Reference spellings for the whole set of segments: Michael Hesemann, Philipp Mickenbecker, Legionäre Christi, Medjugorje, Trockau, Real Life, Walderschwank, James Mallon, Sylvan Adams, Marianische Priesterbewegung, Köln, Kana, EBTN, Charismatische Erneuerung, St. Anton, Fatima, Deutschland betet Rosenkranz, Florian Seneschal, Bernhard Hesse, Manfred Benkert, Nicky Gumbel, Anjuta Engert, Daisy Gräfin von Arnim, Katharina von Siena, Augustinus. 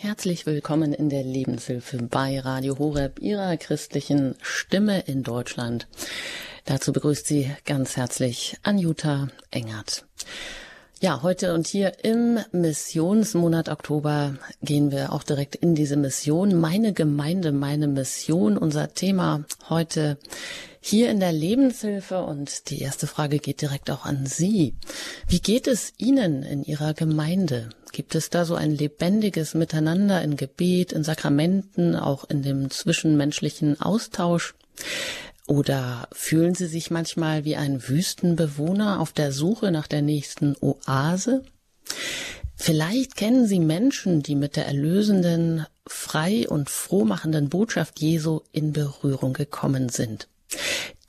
Herzlich willkommen in der Lebenshilfe bei Radio Horeb, Ihrer christlichen Stimme in Deutschland. Dazu begrüßt Sie ganz herzlich Anjuta Engert. Ja, heute und hier im Missionsmonat Oktober gehen wir auch direkt in diese Mission. Meine Gemeinde, meine Mission, unser Thema heute hier in der Lebenshilfe. Und die erste Frage geht direkt auch an Sie. Wie geht es Ihnen in Ihrer Gemeinde? Gibt es da so ein lebendiges Miteinander in Gebet, in Sakramenten, auch in dem zwischenmenschlichen Austausch? Oder fühlen Sie sich manchmal wie ein Wüstenbewohner auf der Suche nach der nächsten Oase? Vielleicht kennen Sie Menschen, die mit der erlösenden, frei und frohmachenden Botschaft Jesu in Berührung gekommen sind.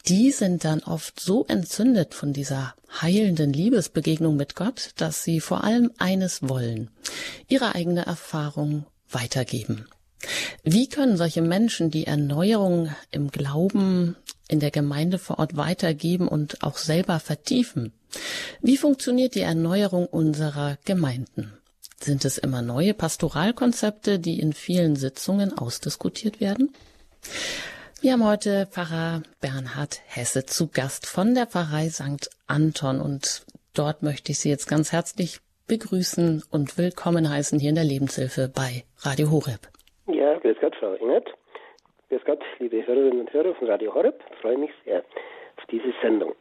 Die sind dann oft so entzündet von dieser heilenden Liebesbegegnung mit Gott, dass sie vor allem eines wollen: ihre eigene Erfahrung weitergeben. Wie können solche Menschen die Erneuerung im Glauben in der Gemeinde vor Ort weitergeben und auch selber vertiefen? Wie funktioniert die Erneuerung unserer Gemeinden? Sind es immer neue Pastoralkonzepte, die in vielen Sitzungen ausdiskutiert werden? Wir haben heute Pfarrer Bernhard Hesse zu Gast von der Pfarrei St. Anton, und dort möchte ich Sie jetzt ganz herzlich begrüßen und willkommen heißen hier in der Lebenshilfe bei Radio Horeb. Ja, grüß Gott, Frau Engert. Grüß Gott, liebe Hörerinnen und Hörer von Radio Horeb. Ich freue mich sehr auf diese Sendung.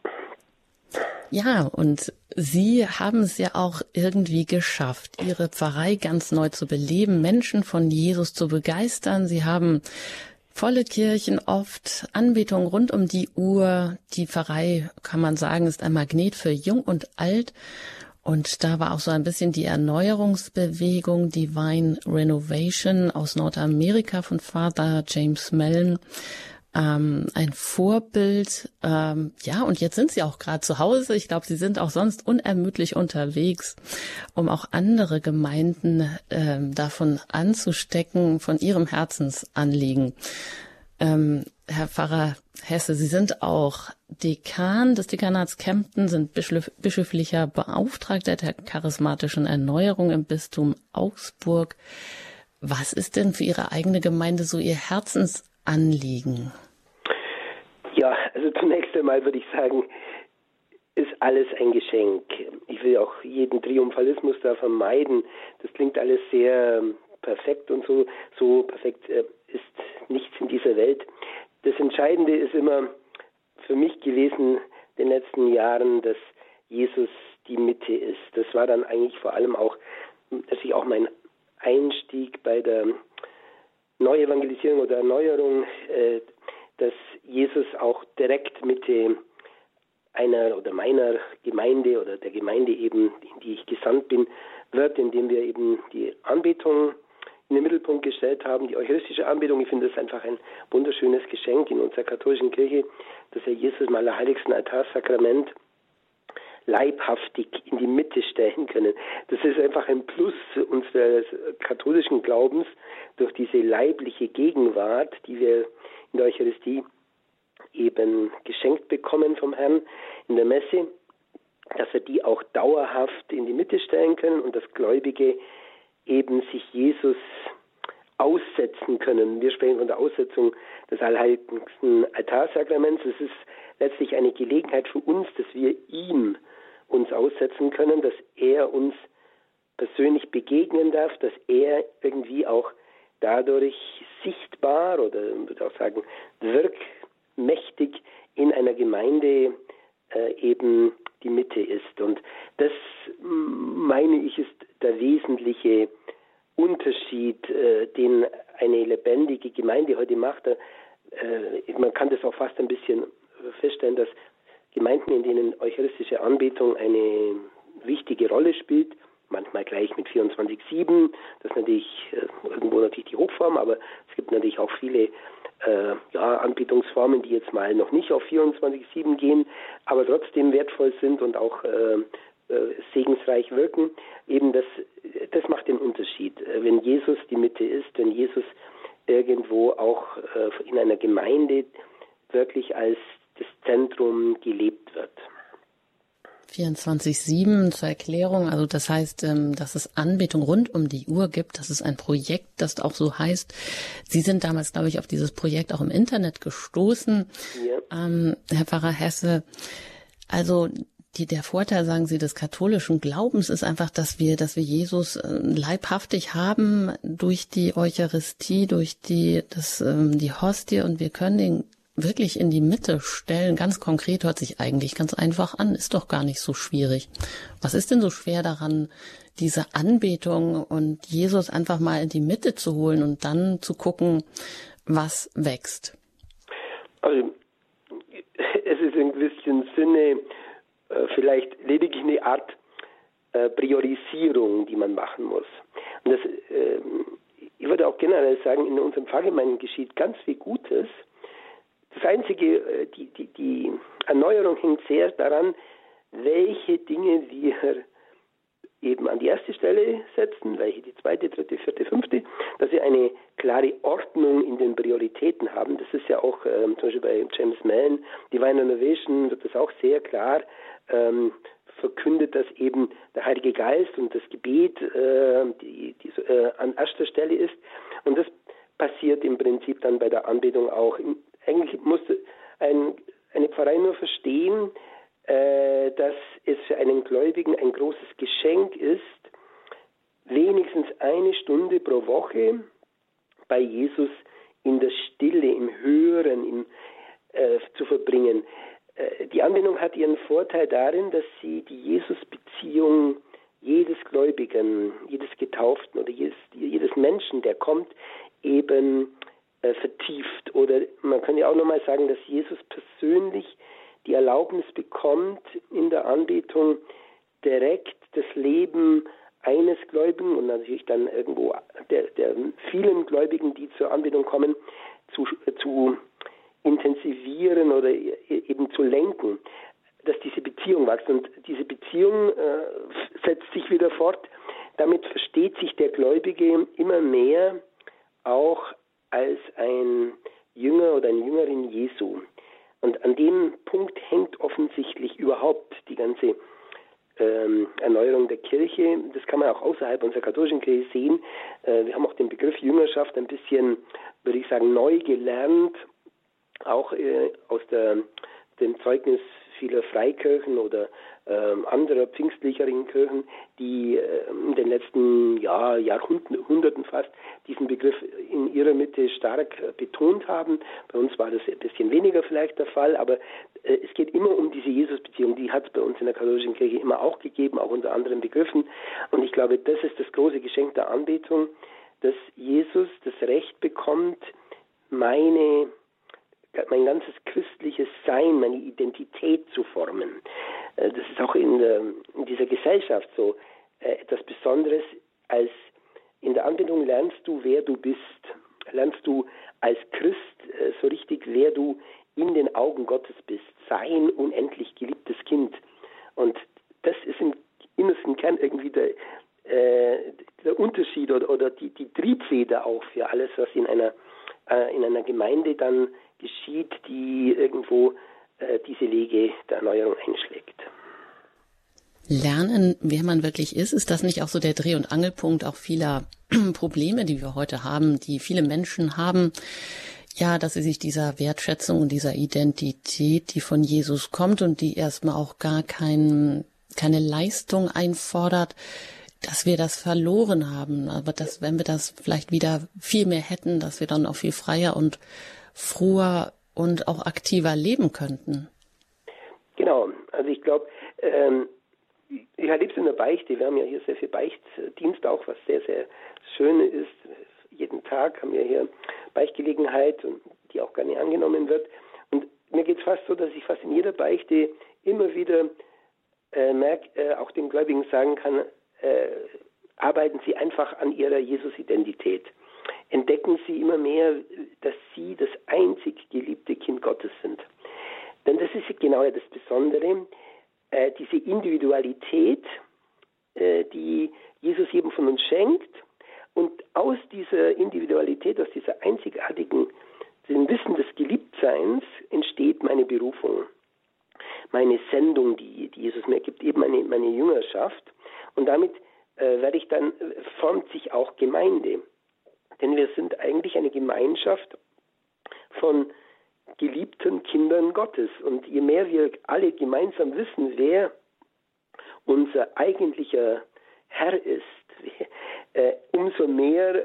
Ja, und Sie haben es ja auch irgendwie geschafft, Ihre Pfarrei ganz neu zu beleben, Menschen von Jesus zu begeistern. Sie haben volle Kirchen oft, Anbetung rund um die Uhr. Die Pfarrei, kann man sagen, ist ein Magnet für Jung und Alt. Und da war auch so ein bisschen die Erneuerungsbewegung, Divine Renovation aus Nordamerika von Vater James Mallon, ein Vorbild. Ja, und jetzt sind Sie auch gerade zu Hause. Ich glaube, Sie sind auch sonst unermüdlich unterwegs, um auch andere Gemeinden davon anzustecken, von Ihrem Herzensanliegen. Herr Pfarrer Hesse, Sie sind auch Dekan des Dekanats Kempten, sind bischöflicher Beauftragter der charismatischen Erneuerung im Bistum Augsburg. Was ist denn für Ihre eigene Gemeinde so Ihr Herzensanliegen? Ja, also zunächst einmal würde ich sagen, ist alles ein Geschenk. Ich will auch jeden Triumphalismus da vermeiden. Das klingt alles sehr perfekt und so perfekt ist nichts in dieser Welt. Das Entscheidende ist immer für mich gewesen in den letzten Jahren, dass Jesus die Mitte ist. Das war dann eigentlich vor allem auch, dass ich auch meinen Einstieg bei der Neuevangelisierung oder Erneuerung, dass Jesus auch direkt Mitte einer oder meiner Gemeinde oder der Gemeinde eben, in die ich gesandt bin, wird, indem wir eben die Anbetung in den Mittelpunkt gestellt haben, die eucharistische Anbetung. Ich finde das einfach ein wunderschönes Geschenk in unserer katholischen Kirche, dass er Jesus im allerheiligsten Altarsakrament leibhaftig in die Mitte stellen können. Das ist einfach ein Plus unseres katholischen Glaubens durch diese leibliche Gegenwart, die wir in der Eucharistie eben geschenkt bekommen vom Herrn in der Messe, dass wir die auch dauerhaft in die Mitte stellen können und das Gläubige eben sich Jesus aussetzen können. Wir sprechen von der Aussetzung des allerheiligsten Altarsakraments. Es ist letztlich eine Gelegenheit für uns, dass wir ihm uns aussetzen können, dass er uns persönlich begegnen darf, dass er irgendwie auch dadurch sichtbar oder ich würde auch sagen wirkmächtig in einer Gemeinde eben die Mitte ist. Und das, meine ich, ist der wesentliche Unterschied, den eine lebendige Gemeinde heute macht. Man kann das auch fast ein bisschen feststellen, dass Gemeinden, in denen eucharistische Anbetung eine wichtige Rolle spielt, manchmal gleich mit 24/7, das ist natürlich irgendwo natürlich die Hochform, aber es gibt natürlich auch viele Anbetungsformen, die jetzt mal noch nicht auf 24/7 gehen, aber trotzdem wertvoll sind und auch segensreich wirken. Eben das macht den Unterschied. Wenn Jesus die Mitte ist, wenn Jesus irgendwo auch in einer Gemeinde wirklich als das Zentrum gelebt wird. 24/7 zur Erklärung, also das heißt, dass es Anbetung rund um die Uhr gibt, das ist ein Projekt, das auch so heißt. Sie sind damals, glaube ich, auf dieses Projekt auch im Internet gestoßen, ja. Herr Pfarrer Hesse. Also der Vorteil, sagen Sie, des katholischen Glaubens ist einfach, dass wir Jesus leibhaftig haben durch die Eucharistie, durch die Hostie, und wir können den wirklich in die Mitte stellen. Ganz konkret, hört sich eigentlich ganz einfach an, ist doch gar nicht so schwierig. Was ist denn so schwer daran, diese Anbetung und Jesus einfach mal in die Mitte zu holen und dann zu gucken, was wächst? Also, es ist in gewissem Sinne vielleicht lediglich eine Art Priorisierung, die man machen muss. Und das, ich würde auch generell sagen, in unserem Pfarrgemeinden geschieht ganz viel Gutes. Das Einzige, die Erneuerung hängt sehr daran, welche Dinge wir eben an die erste Stelle setzen, welche die zweite, dritte, vierte, fünfte, dass wir eine klare Ordnung in den Prioritäten haben. Das ist ja auch zum Beispiel bei James Mallon, Divine Renovation, wird das auch sehr klar verkündet, dass eben der Heilige Geist und das Gebet an erster Stelle ist. Und das passiert im Prinzip dann bei der Anbetung auch. Eigentlich muss eine Pfarrei nur verstehen, dass es für einen Gläubigen ein großes Geschenk ist, wenigstens eine Stunde pro Woche bei Jesus in der Stille, im Hören zu verbringen. Die Anbetung hat ihren Vorteil darin, dass sie die Jesus-Beziehung jedes Gläubigen, jedes Getauften oder jedes Menschen, der kommt, eben vertieft. Oder man kann ja auch nochmal sagen, dass Jesus persönlich die Erlaubnis bekommt, in der Anbetung direkt das Leben eines Gläubigen und natürlich dann irgendwo der vielen Gläubigen, die zur Anbetung kommen, zu intensivieren oder eben zu lenken, dass diese Beziehung wächst. Und diese Beziehung setzt sich wieder fort. Damit versteht sich der Gläubige immer mehr auch als ein Jünger oder eine Jüngerin Jesu. Und an dem Punkt hängt offensichtlich überhaupt die ganze Erneuerung der Kirche. Das kann man auch außerhalb unserer katholischen Kirche sehen. Wir haben auch den Begriff Jüngerschaft ein bisschen, würde ich sagen, neu gelernt, auch aus dem Zeugnis vieler Freikirchen oder anderer pfingstlicheren Kirchen, die in den letzten Jahrhunderten fast diesen Begriff in ihrer Mitte stark betont haben. Bei uns war das ein bisschen weniger vielleicht der Fall, aber es geht immer um diese Jesus-Beziehung. Die hat es bei uns in der katholischen Kirche immer auch gegeben, auch unter anderen Begriffen. Und ich glaube, das ist das große Geschenk der Anbetung, dass Jesus das Recht bekommt, mein ganzes christliches Sein, meine Identität zu formen. Das ist auch in dieser Gesellschaft so etwas Besonderes. Als in der Anbetung lernst du, wer du bist. Lernst du als Christ so richtig, wer du in den Augen Gottes bist. Sein unendlich geliebtes Kind. Und das ist im innersten Kern irgendwie der Unterschied oder die Triebfeder auch für alles, was in einer Gemeinde dann geschieht, die irgendwo diese Wege der Erneuerung einschlägt. Lernen, wer man wirklich ist das nicht auch so der Dreh- und Angelpunkt auch vieler Probleme, die wir heute haben, die viele Menschen haben? Ja, dass sie sich dieser Wertschätzung und dieser Identität, die von Jesus kommt und die erstmal auch gar keine Leistung einfordert, dass wir das verloren haben. Aber dass, wenn wir das vielleicht wieder viel mehr hätten, dass wir dann auch viel freier und froher und auch aktiver leben könnten. Genau, also ich glaube, ich erlebe es in der Beichte, wir haben ja hier sehr viel Beichtdienst auch, was sehr, sehr schön ist. Jeden Tag haben wir hier Beichtgelegenheit, und die auch gerne angenommen wird. Und mir geht es fast so, dass ich fast in jeder Beichte immer wieder merke, auch den Gläubigen sagen kann, arbeiten Sie einfach an Ihrer Jesus-Identität. Entdecken Sie immer mehr, dass Sie das einzig geliebte Kind Gottes sind. Denn das ist genau das Besondere, diese Individualität, die Jesus jedem von uns schenkt. Und aus dieser Individualität, aus dieser einzigartigen, diesem Wissen des Geliebtseins entsteht meine Berufung. meine Sendung, die Jesus mir gibt, eben meine Jüngerschaft. Und damit formt sich auch Gemeinde. Denn wir sind eigentlich eine Gemeinschaft von geliebten Kindern Gottes. Und je mehr wir alle gemeinsam wissen, wer unser eigentlicher Herr ist, umso mehr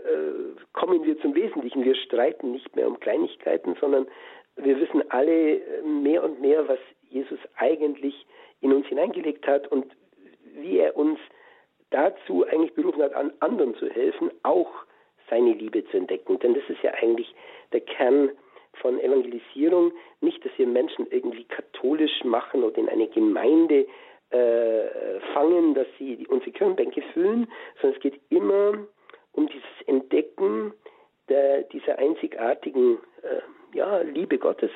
kommen wir zum Wesentlichen. Wir streiten nicht mehr um Kleinigkeiten, sondern wir wissen alle mehr und mehr, was Jesus eigentlich in uns hineingelegt hat und wie er uns dazu eigentlich berufen hat, an anderen zu helfen, auch seine Liebe zu entdecken. Denn das ist ja eigentlich der Kern von Evangelisierung. Nicht, dass wir Menschen irgendwie katholisch machen oder in eine Gemeinde fangen, dass sie unsere Kirchenbänke füllen, sondern es geht immer um dieses Entdecken dieser einzigartigen Liebe Gottes,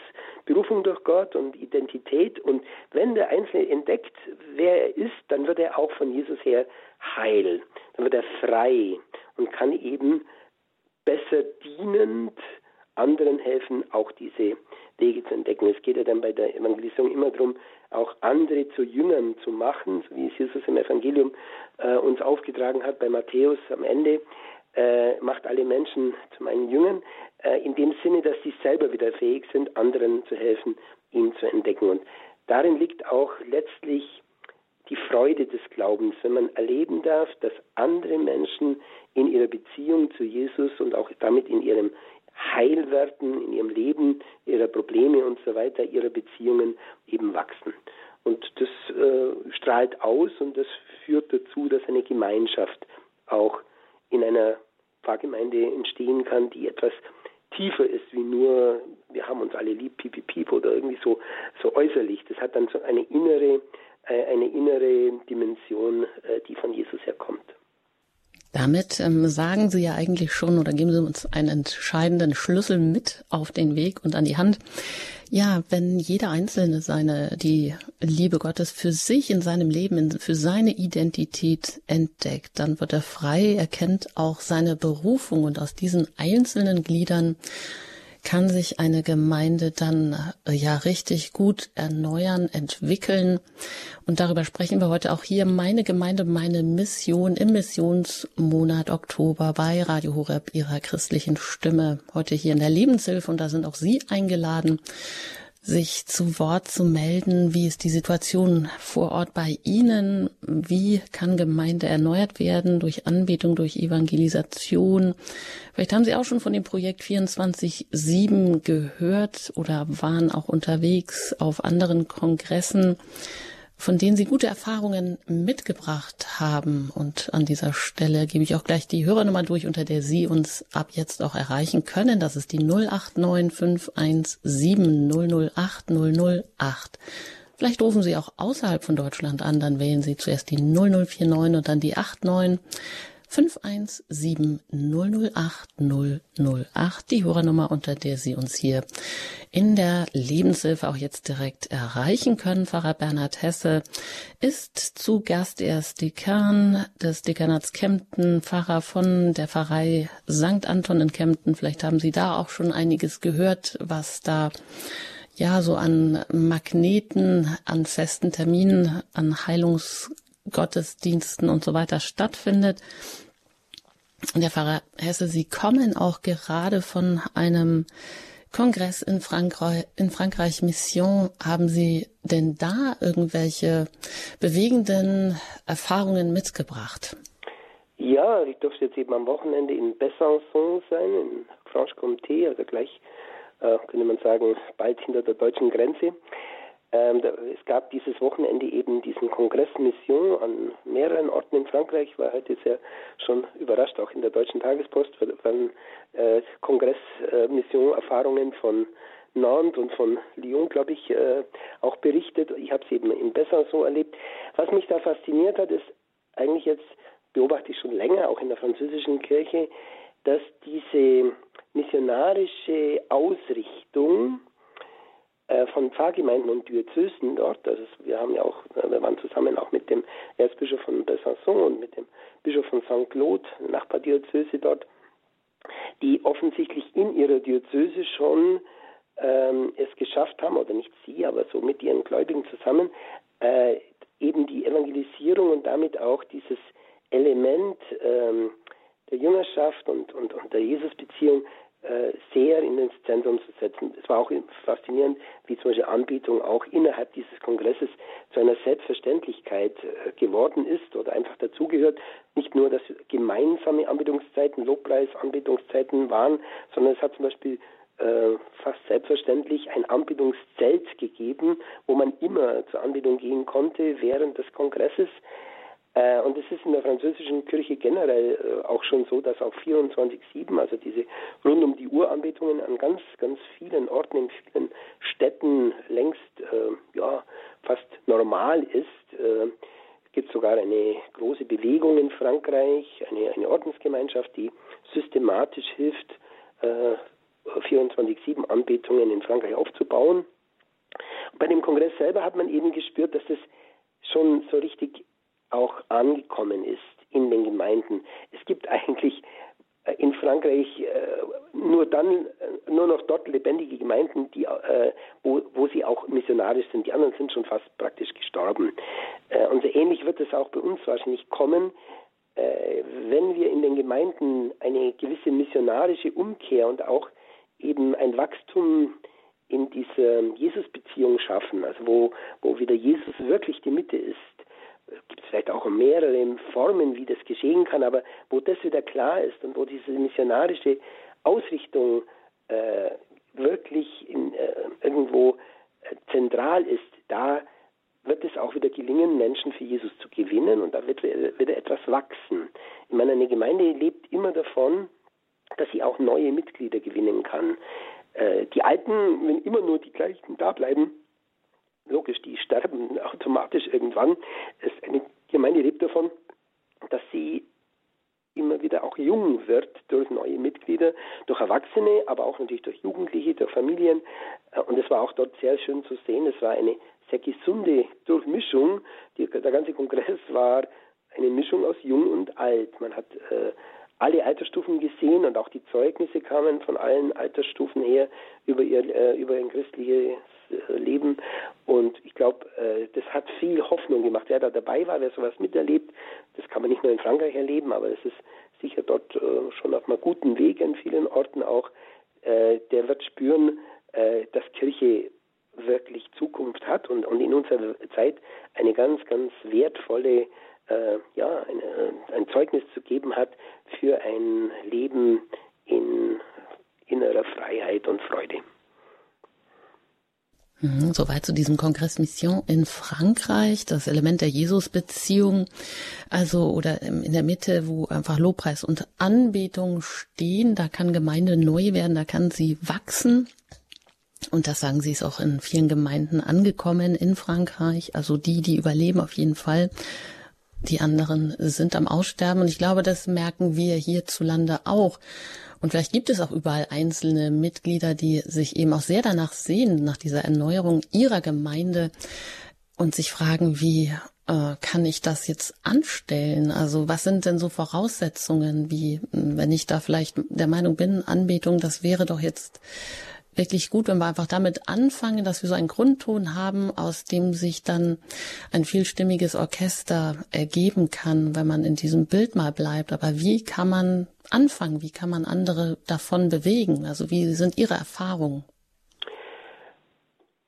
Berufung durch Gott und Identität. Und wenn der Einzelne entdeckt, wer er ist, dann wird er auch von Jesus her heil. Dann wird er frei und kann eben besser dienend anderen helfen, auch diese Wege zu entdecken. Es geht ja dann bei der Evangelisierung immer darum, auch andere zu Jüngern zu machen, so wie es Jesus im Evangelium uns aufgetragen hat, bei Matthäus am Ende, macht alle Menschen zu meinen Jüngern, in dem Sinne, dass sie selber wieder fähig sind, anderen zu helfen, ihn zu entdecken. Und darin liegt auch letztlich die Freude des Glaubens, wenn man erleben darf, dass andere Menschen in ihrer Beziehung zu Jesus und auch damit in ihrem Heilwerden, in ihrem Leben, ihrer Probleme und so weiter, ihrer Beziehungen eben wachsen. Und das strahlt aus und das führt dazu, dass eine Gemeinschaft auch in einer Pfarrgemeinde entstehen kann, die etwas tiefer ist, wie nur, wir haben uns alle lieb, pipi, pipi oder irgendwie so äußerlich. Das hat dann so eine innere Dimension, die von Jesus herkommt. Damit sagen Sie ja eigentlich schon oder geben Sie uns einen entscheidenden Schlüssel mit auf den Weg und an die Hand. Ja, wenn jeder Einzelne die Liebe Gottes für sich in seinem Leben, für seine Identität entdeckt, dann wird er frei, erkennt auch seine Berufung und aus diesen einzelnen Gliedern kann sich eine Gemeinde dann ja richtig gut erneuern, entwickeln. Und darüber sprechen wir heute auch hier, meine Gemeinde, meine Mission im Missionsmonat Oktober bei Radio Horeb, Ihrer christlichen Stimme. Heute hier in der Lebenshilfe und da sind auch Sie eingeladen, sich zu Wort zu melden. Wie ist die Situation vor Ort bei Ihnen? Wie kann Gemeinde erneuert werden durch Anbetung, durch Evangelisation? Vielleicht haben Sie auch schon von dem Projekt 24/7 gehört oder waren auch unterwegs auf anderen Kongressen, von denen Sie gute Erfahrungen mitgebracht haben. Und an dieser Stelle gebe ich auch gleich die Hörernummer durch, unter der Sie uns ab jetzt auch erreichen können. Das ist die 089517008008. Vielleicht rufen Sie auch außerhalb von Deutschland an, dann wählen Sie zuerst die 0049 und dann die 89 517 008 008, die Hörernummer, unter der Sie uns hier in der Lebenshilfe auch jetzt direkt erreichen können. Pfarrer Bernhard Hesse ist zu Gast. Er ist Dekan des Dekanats Kempten, Pfarrer von der Pfarrei St. Anton in Kempten. Vielleicht haben Sie da auch schon einiges gehört, was da ja so an Magneten, an festen Terminen, an Heilungsgottesdiensten und so weiter stattfindet. Und der Pfarrer Hesse, Sie kommen auch gerade von einem Kongress in Frankreich, Mission. Haben Sie denn da irgendwelche bewegenden Erfahrungen mitgebracht? Ja, ich durfte jetzt eben am Wochenende in Besançon sein, in Franche-Comté, also gleich, könnte man sagen, bald hinter der deutschen Grenze. Es gab dieses Wochenende eben diesen Kongress Mission an mehreren Orten in Frankreich. Ich war heute sehr schon überrascht, auch in der Deutschen Tagespost, waren Kongress Mission Erfahrungen von Nantes und von Lyon, glaube ich, auch berichtet. Ich habe es eben in Besançon erlebt. Was mich da fasziniert hat, ist eigentlich, jetzt beobachte ich schon länger, auch in der französischen Kirche, dass diese missionarische Ausrichtung von Pfarrgemeinden und Diözesen dort, also wir waren zusammen auch mit dem Erzbischof von Besançon und mit dem Bischof von Saint-Claude, Nachbardiözese dort, die offensichtlich in ihrer Diözese schon es geschafft haben, oder nicht sie, aber so mit ihren Gläubigen zusammen, eben die Evangelisierung und damit auch dieses Element der Jüngerschaft und der Jesusbeziehung sehr in ins Zentrum zu setzen. Es war auch faszinierend, wie zum Beispiel Anbetung auch innerhalb dieses Kongresses zu einer Selbstverständlichkeit geworden ist oder einfach dazugehört. Nicht nur, dass gemeinsame Anbetungszeiten, Lobpreis-Anbetungszeiten waren, sondern es hat zum Beispiel fast selbstverständlich ein Anbetungszelt gegeben, wo man immer zur Anbetung gehen konnte während des Kongresses. Und es ist in der französischen Kirche generell auch schon so, dass auch 24/7, also diese rund um die Uhr Anbetungen an ganz, ganz vielen Orten, in vielen Städten längst fast normal ist. Es gibt sogar eine große Bewegung in Frankreich, eine Ordensgemeinschaft, die systematisch hilft, 24/7 Anbetungen in Frankreich aufzubauen. Und bei dem Kongress selber hat man eben gespürt, dass das schon so richtig auch angekommen ist in den Gemeinden. Es gibt eigentlich in Frankreich nur noch dort lebendige Gemeinden, die wo sie auch missionarisch sind. Die anderen sind schon fast praktisch gestorben. Und so ähnlich wird es auch bei uns wahrscheinlich kommen, wenn wir in den Gemeinden eine gewisse missionarische Umkehr und auch eben ein Wachstum in dieser Jesus-Beziehung schaffen, also wo wieder Jesus wirklich die Mitte ist. Gibt es vielleicht auch mehrere Formen, wie das geschehen kann, aber wo das wieder klar ist und wo diese missionarische Ausrichtung wirklich irgendwo zentral ist, da wird es auch wieder gelingen, Menschen für Jesus zu gewinnen, und da wird wieder etwas wachsen. Ich meine, eine Gemeinde lebt immer davon, dass sie auch neue Mitglieder gewinnen kann. Die Alten, wenn immer nur die gleichen da bleiben, logisch, die sterben automatisch irgendwann. Eine Gemeinde lebt davon, dass sie immer wieder auch jung wird durch neue Mitglieder, durch Erwachsene, aber auch natürlich durch Jugendliche, durch Familien. Und es war auch dort sehr schön zu sehen. Es war eine sehr gesunde Durchmischung. Der ganze Kongress war eine Mischung aus Jung und Alt. Man hat alle Altersstufen gesehen, und auch die Zeugnisse kamen von allen Altersstufen her über ihr christliches Leben, und ich glaube, das hat viel Hoffnung gemacht. Wer da dabei war, wer sowas miterlebt, das kann man nicht nur in Frankreich erleben, aber es ist sicher dort schon auf einem guten Weg in vielen Orten auch, der wird spüren, dass Kirche wirklich Zukunft hat und in unserer Zeit eine ganz, ganz wertvolle ein Zeugnis zu geben hat für ein Leben in innerer Freiheit und Freude. Soweit zu diesem Kongress Mission in Frankreich, das Element der Jesus-Beziehung, also oder in der Mitte, wo einfach Lobpreis und Anbetung stehen, da kann Gemeinde neu werden, da kann sie wachsen. Und das, sagen Sie, ist auch in vielen Gemeinden angekommen in Frankreich, also die überleben auf jeden Fall. Die anderen sind am Aussterben, und ich glaube, das merken wir hierzulande auch. Und vielleicht gibt es auch überall einzelne Mitglieder, die sich eben auch sehr danach sehnen, nach dieser Erneuerung ihrer Gemeinde, und sich fragen, wie kann ich das jetzt anstellen? Also was sind denn so Voraussetzungen, wie, wenn ich da vielleicht der Meinung bin, Anbetung, das wäre doch jetzt wirklich gut, wenn wir einfach damit anfangen, dass wir so einen Grundton haben, aus dem sich dann ein vielstimmiges Orchester ergeben kann, wenn man in diesem Bild mal bleibt. Aber wie kann man anfangen? Wie kann man andere davon bewegen? Also wie sind Ihre Erfahrungen?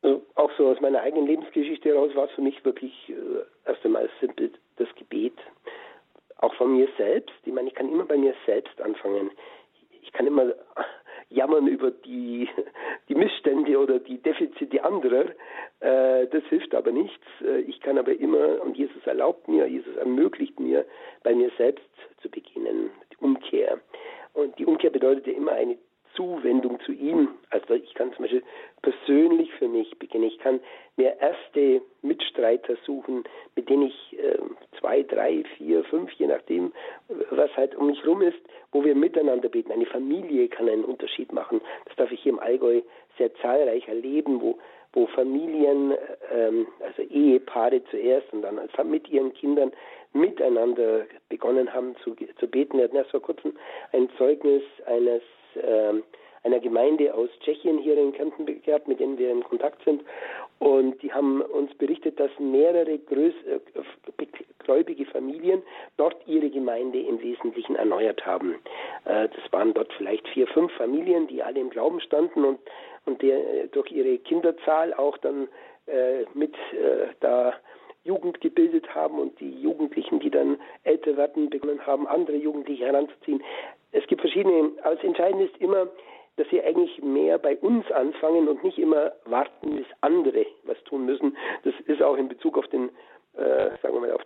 Also auch so aus meiner eigenen Lebensgeschichte heraus war es für mich wirklich erst einmal simpel das Gebet. Auch von mir selbst. Ich meine, ich kann immer bei mir selbst anfangen. Ich kann immer jammern über die Missstände oder die Defizite anderer, das hilft aber nichts. Ich kann aber immer, und Jesus erlaubt mir, Jesus ermöglicht mir, bei mir selbst zu beginnen, die Umkehr. Und die Umkehr bedeutet ja immer eine Zuwendung zu ihm. Also ich kann zum Beispiel persönlich für mich beginnen. Ich kann mir erste Mitstreiter suchen, mit denen ich 2, 3, 4, 5, je nachdem, was halt um mich rum ist, wo wir miteinander beten. Eine Familie kann einen Unterschied machen. Das darf ich hier im Allgäu sehr zahlreich erleben, wo Familien, also Ehepaare zuerst und dann mit ihren Kindern miteinander begonnen haben zu beten. Wir hatten erst vor kurzem ein Zeugnis eines einer Gemeinde aus Tschechien hier in Kempten gehabt, mit denen wir in Kontakt sind. Und die haben uns berichtet, dass mehrere gläubige Familien dort ihre Gemeinde im Wesentlichen erneuert haben. Das waren dort vielleicht 4, 5 Familien, die alle im Glauben standen und der, durch ihre Kinderzahl auch dann da Jugend gebildet haben und die Jugendlichen, die dann älter werden, begonnen haben, andere Jugendliche heranzuziehen. Es gibt verschiedene, aber das Entscheidende ist immer, dass wir eigentlich mehr bei uns anfangen und nicht immer warten, bis andere was tun müssen. Das ist auch in Bezug auf den, sagen wir mal, auf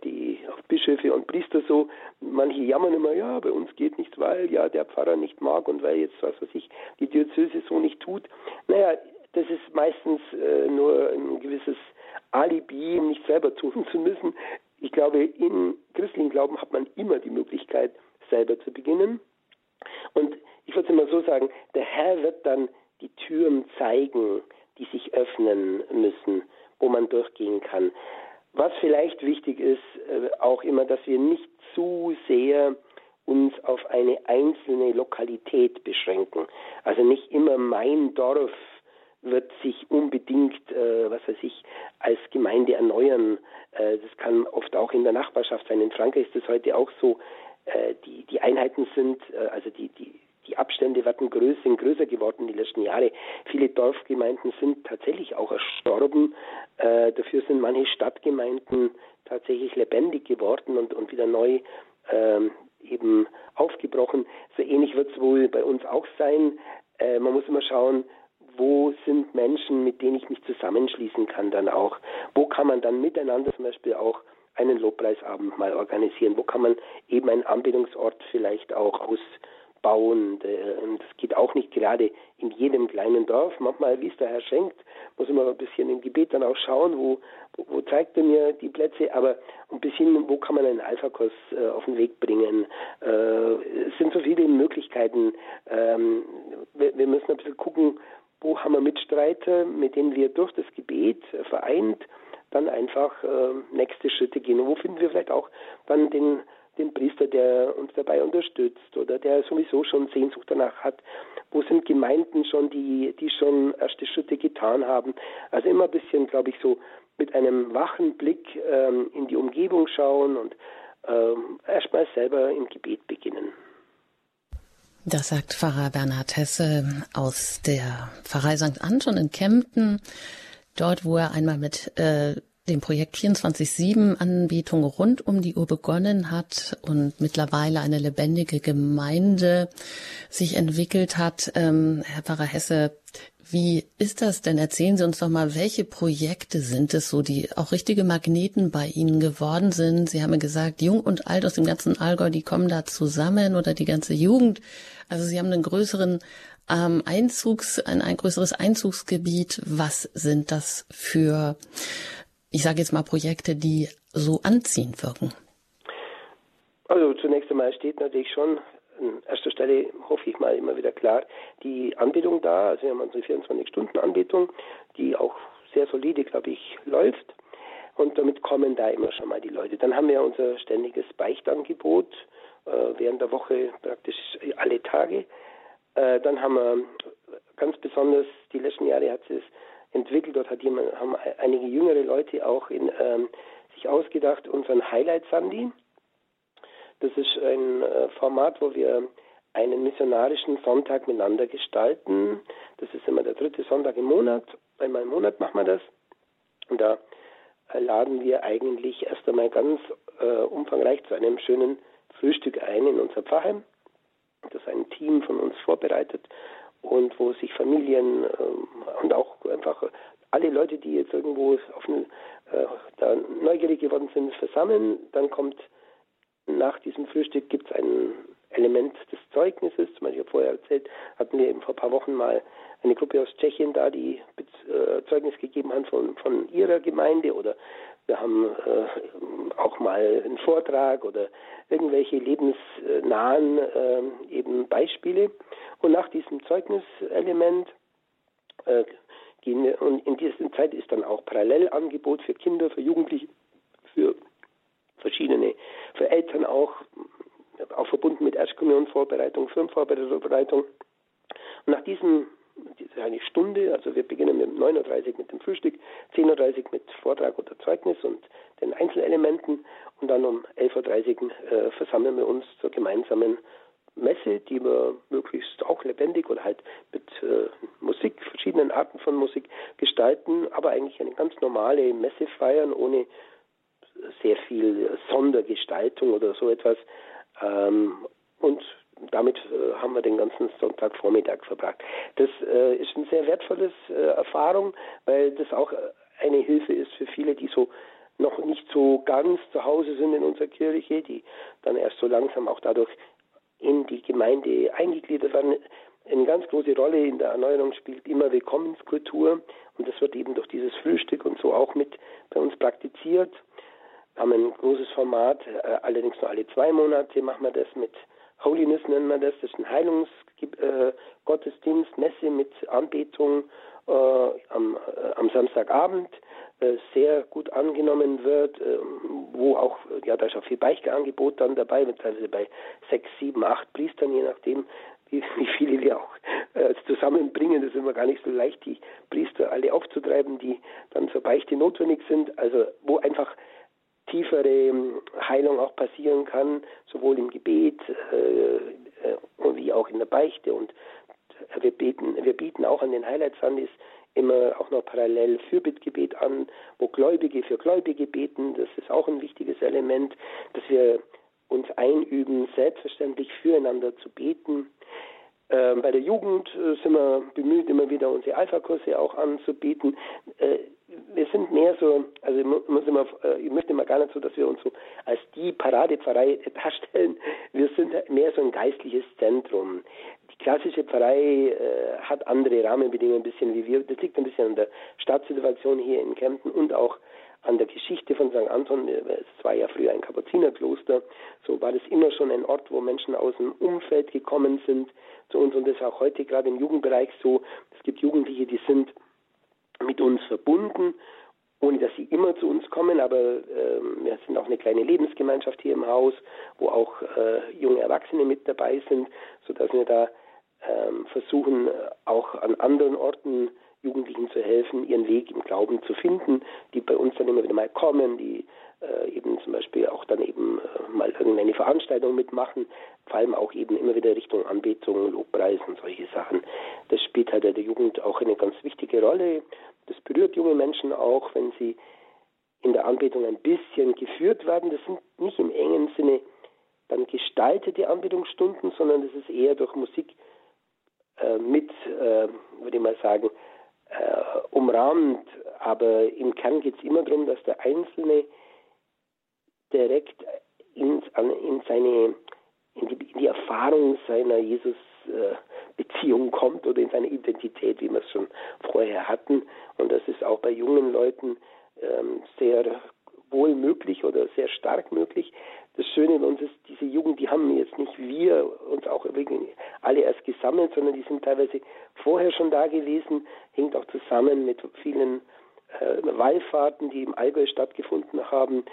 Bischöfe und Priester so. Manche jammern immer, ja, bei uns geht nichts, weil ja der Pfarrer nicht mag und weil jetzt, was weiß ich, die Diözese so nicht tut. Naja, das ist meistens nur ein gewisses Alibi, um nicht selber tun zu müssen. Ich glaube, im christlichen Glauben hat man immer die Möglichkeit, selber zu beginnen. Und ich würde es immer so sagen, der Herr wird dann die Türen zeigen, die sich öffnen müssen, wo man durchgehen kann. Was vielleicht wichtig ist, auch immer, dass wir nicht zu sehr uns auf eine einzelne Lokalität beschränken. Also nicht immer mein Dorf wird sich unbedingt, was weiß ich, als Gemeinde erneuern. Das kann oft auch in der Nachbarschaft sein. In Frankreich ist das heute auch so. Die Einheiten sind, also die Abstände werden größer geworden die letzten Jahre. Viele Dorfgemeinden sind tatsächlich auch erstorben. Dafür sind manche Stadtgemeinden tatsächlich lebendig geworden und wieder neu eben aufgebrochen. So ähnlich wird es wohl bei uns auch sein. Man muss immer schauen, wo sind Menschen, mit denen ich mich zusammenschließen kann dann auch. Wo kann man dann miteinander zum Beispiel auch einen Lobpreisabend mal organisieren? Wo kann man eben einen Anbetungsort vielleicht auch ausbauen? Das geht auch nicht gerade in jedem kleinen Dorf. Manchmal, wie es der Herr schenkt, muss man ein bisschen im Gebet dann auch schauen, wo zeigt er mir die Plätze, aber ein bisschen, wo kann man einen Alpha-Kurs auf den Weg bringen? Es sind so viele Möglichkeiten. Wir müssen ein bisschen gucken, wo haben wir Mitstreiter, mit denen wir durch das Gebet vereint dann einfach nächste Schritte gehen. Wo finden wir vielleicht auch dann den Priester, der uns dabei unterstützt oder der sowieso schon Sehnsucht danach hat? Wo sind Gemeinden schon, die schon erste Schritte getan haben? Also immer ein bisschen, glaube ich, so mit einem wachen Blick in die Umgebung schauen und erstmal selber im Gebet beginnen. Das sagt Pfarrer Bernhard Hesse aus der Pfarrei St. Anton in Kempten, dort, wo er einmal mit dem Projekt 24/7 Anbetung rund um die Uhr begonnen hat und mittlerweile eine lebendige Gemeinde sich entwickelt hat. Herr Pfarrer Hesse, wie ist das denn? Erzählen Sie uns doch mal, welche Projekte sind es so, die auch richtige Magneten bei Ihnen geworden sind? Sie haben ja gesagt, jung und alt aus dem ganzen Allgäu, die kommen da zusammen oder die ganze Jugend. Also Sie haben einen größeren ein größeres Einzugsgebiet. Was sind das für, ich sage jetzt mal, Projekte, die so anziehend wirken? Also zunächst einmal steht natürlich schon an erster Stelle, hoffe ich mal, immer wieder klar die Anbetung da. Also wir haben unsere 24-Stunden-Anbetung, die auch sehr solide, glaube ich, läuft. Und damit kommen da immer schon mal die Leute. Dann haben wir unser ständiges Beichtangebot während der Woche praktisch alle Tage. Dann haben wir ganz besonders, die letzten Jahre hat es entwickelt, dort haben einige jüngere Leute auch sich ausgedacht, unseren Highlight Sunday. Das ist ein Format, wo wir einen missionarischen Sonntag miteinander gestalten. Das ist immer der 3. Sonntag im Monat. Einmal im Monat machen wir das. Und da laden wir eigentlich erst einmal ganz umfangreich zu einem schönen Frühstück ein in unser Pfarrheim. Das ein Team von uns vorbereitet und wo sich Familien und auch einfach alle Leute, die jetzt irgendwo da neugierig geworden sind, versammeln. Dann kommt nach diesem Frühstück, gibt es ein Element des Zeugnisses. Zum Beispiel vorher erzählt, hatten wir eben vor ein paar Wochen mal eine Gruppe aus Tschechien da, die Zeugnis gegeben haben von ihrer Gemeinde, oder wir haben auch mal einen Vortrag oder irgendwelche lebensnahen eben Beispiele. Und nach diesem Zeugniselement gehen wir, und in dieser Zeit ist dann auch Parallelangebot für Kinder, für Jugendliche, für verschiedene, für Eltern auch verbunden mit Erstkommunion-Vorbereitung, Firmenvorbereitung. Und nach diesem, diese eine Stunde, also wir beginnen mit 9:30 Uhr mit dem Frühstück, 10:30 Uhr mit Vortrag oder Zeugnis und den Einzelelementen und dann um 11:30 Uhr versammeln wir uns zur gemeinsamen Messe, die wir möglichst auch lebendig oder halt mit Musik, verschiedenen Arten von Musik gestalten, aber eigentlich eine ganz normale Messe feiern, ohne sehr viel Sondergestaltung oder so etwas. Und damit haben wir den ganzen Sonntagvormittag verbracht. Das ist eine sehr wertvolle Erfahrung, weil das auch eine Hilfe ist für viele, die so noch nicht so ganz zu Hause sind in unserer Kirche, die dann erst so langsam auch dadurch in die Gemeinde eingegliedert werden. Eine ganz große Rolle in der Erneuerung spielt immer Willkommenskultur und das wird eben durch dieses Frühstück und so auch mit bei uns praktiziert. Wir haben ein großes Format, allerdings nur alle 2 Monate machen wir das mit Holiness, nennen wir das. Das ist ein Heilungsgottesdienst, Messe mit Anbetung am Samstagabend, sehr gut angenommen wird, wo auch, ja, da ist auch viel Beichtangebot dann dabei, teilweise bei 6, 7, 8 Priestern, je nachdem, wie viele wir auch zusammenbringen. Das ist immer gar nicht so leicht, die Priester alle aufzutreiben, die dann zur Beichte notwendig sind, also wo einfach tiefere Heilung auch passieren kann, sowohl im Gebet wie auch in der Beichte. Und wir bieten auch an den Highlight Sundays immer auch noch parallel Fürbittgebet an, wo Gläubige für Gläubige beten. Das ist auch ein wichtiges Element, dass wir uns einüben, selbstverständlich füreinander zu beten. Bei der Jugend sind wir bemüht, immer wieder unsere Alpha-Kurse auch anzubieten. Wir sind mehr so, also ich möchte mal gar nicht so, dass wir uns so als die Paradepfarrei darstellen. Wir sind mehr so ein geistliches Zentrum. Die klassische Pfarrei hat andere Rahmenbedingungen ein bisschen wie wir. Das liegt ein bisschen an der Stadtsituation hier in Kempten und auch an der Geschichte von St. Anton. Es war ja früher ein Kapuzinerkloster. So war das immer schon ein Ort, wo Menschen aus dem Umfeld gekommen sind zu uns. Und das ist auch heute gerade im Jugendbereich so. Es gibt Jugendliche, die sind mit uns verbunden, ohne dass sie immer zu uns kommen, aber wir sind auch eine kleine Lebensgemeinschaft hier im Haus, wo auch junge Erwachsene mit dabei sind, sodass wir da versuchen, auch an anderen Orten Jugendlichen zu helfen, ihren Weg im Glauben zu finden, die bei uns dann immer wieder mal kommen, die eben zum Beispiel auch dann eben mal irgendeine Veranstaltung mitmachen, vor allem auch eben immer wieder Richtung Anbetung, Lobpreis und solche Sachen. Das spielt halt der Jugend auch eine ganz wichtige Rolle. Das berührt junge Menschen auch, wenn sie in der Anbetung ein bisschen geführt werden. Das sind nicht im engen Sinne dann gestaltete Anbetungsstunden, sondern das ist eher durch Musik würde ich mal sagen, umrahmt, aber im Kern geht es immer darum, dass der Einzelne direkt in die Erfahrung seiner Jesus-Beziehung kommt oder in seine Identität, wie wir es schon vorher hatten. Und das ist auch bei jungen Leuten sehr wohl möglich oder sehr stark möglich. Das Schöne bei uns ist, diese Jugend, die haben jetzt nicht wir uns auch alle erst gesammelt, sondern die sind teilweise vorher schon da gewesen, hängt auch zusammen mit vielen Wallfahrten, die im Allgäu stattgefunden haben,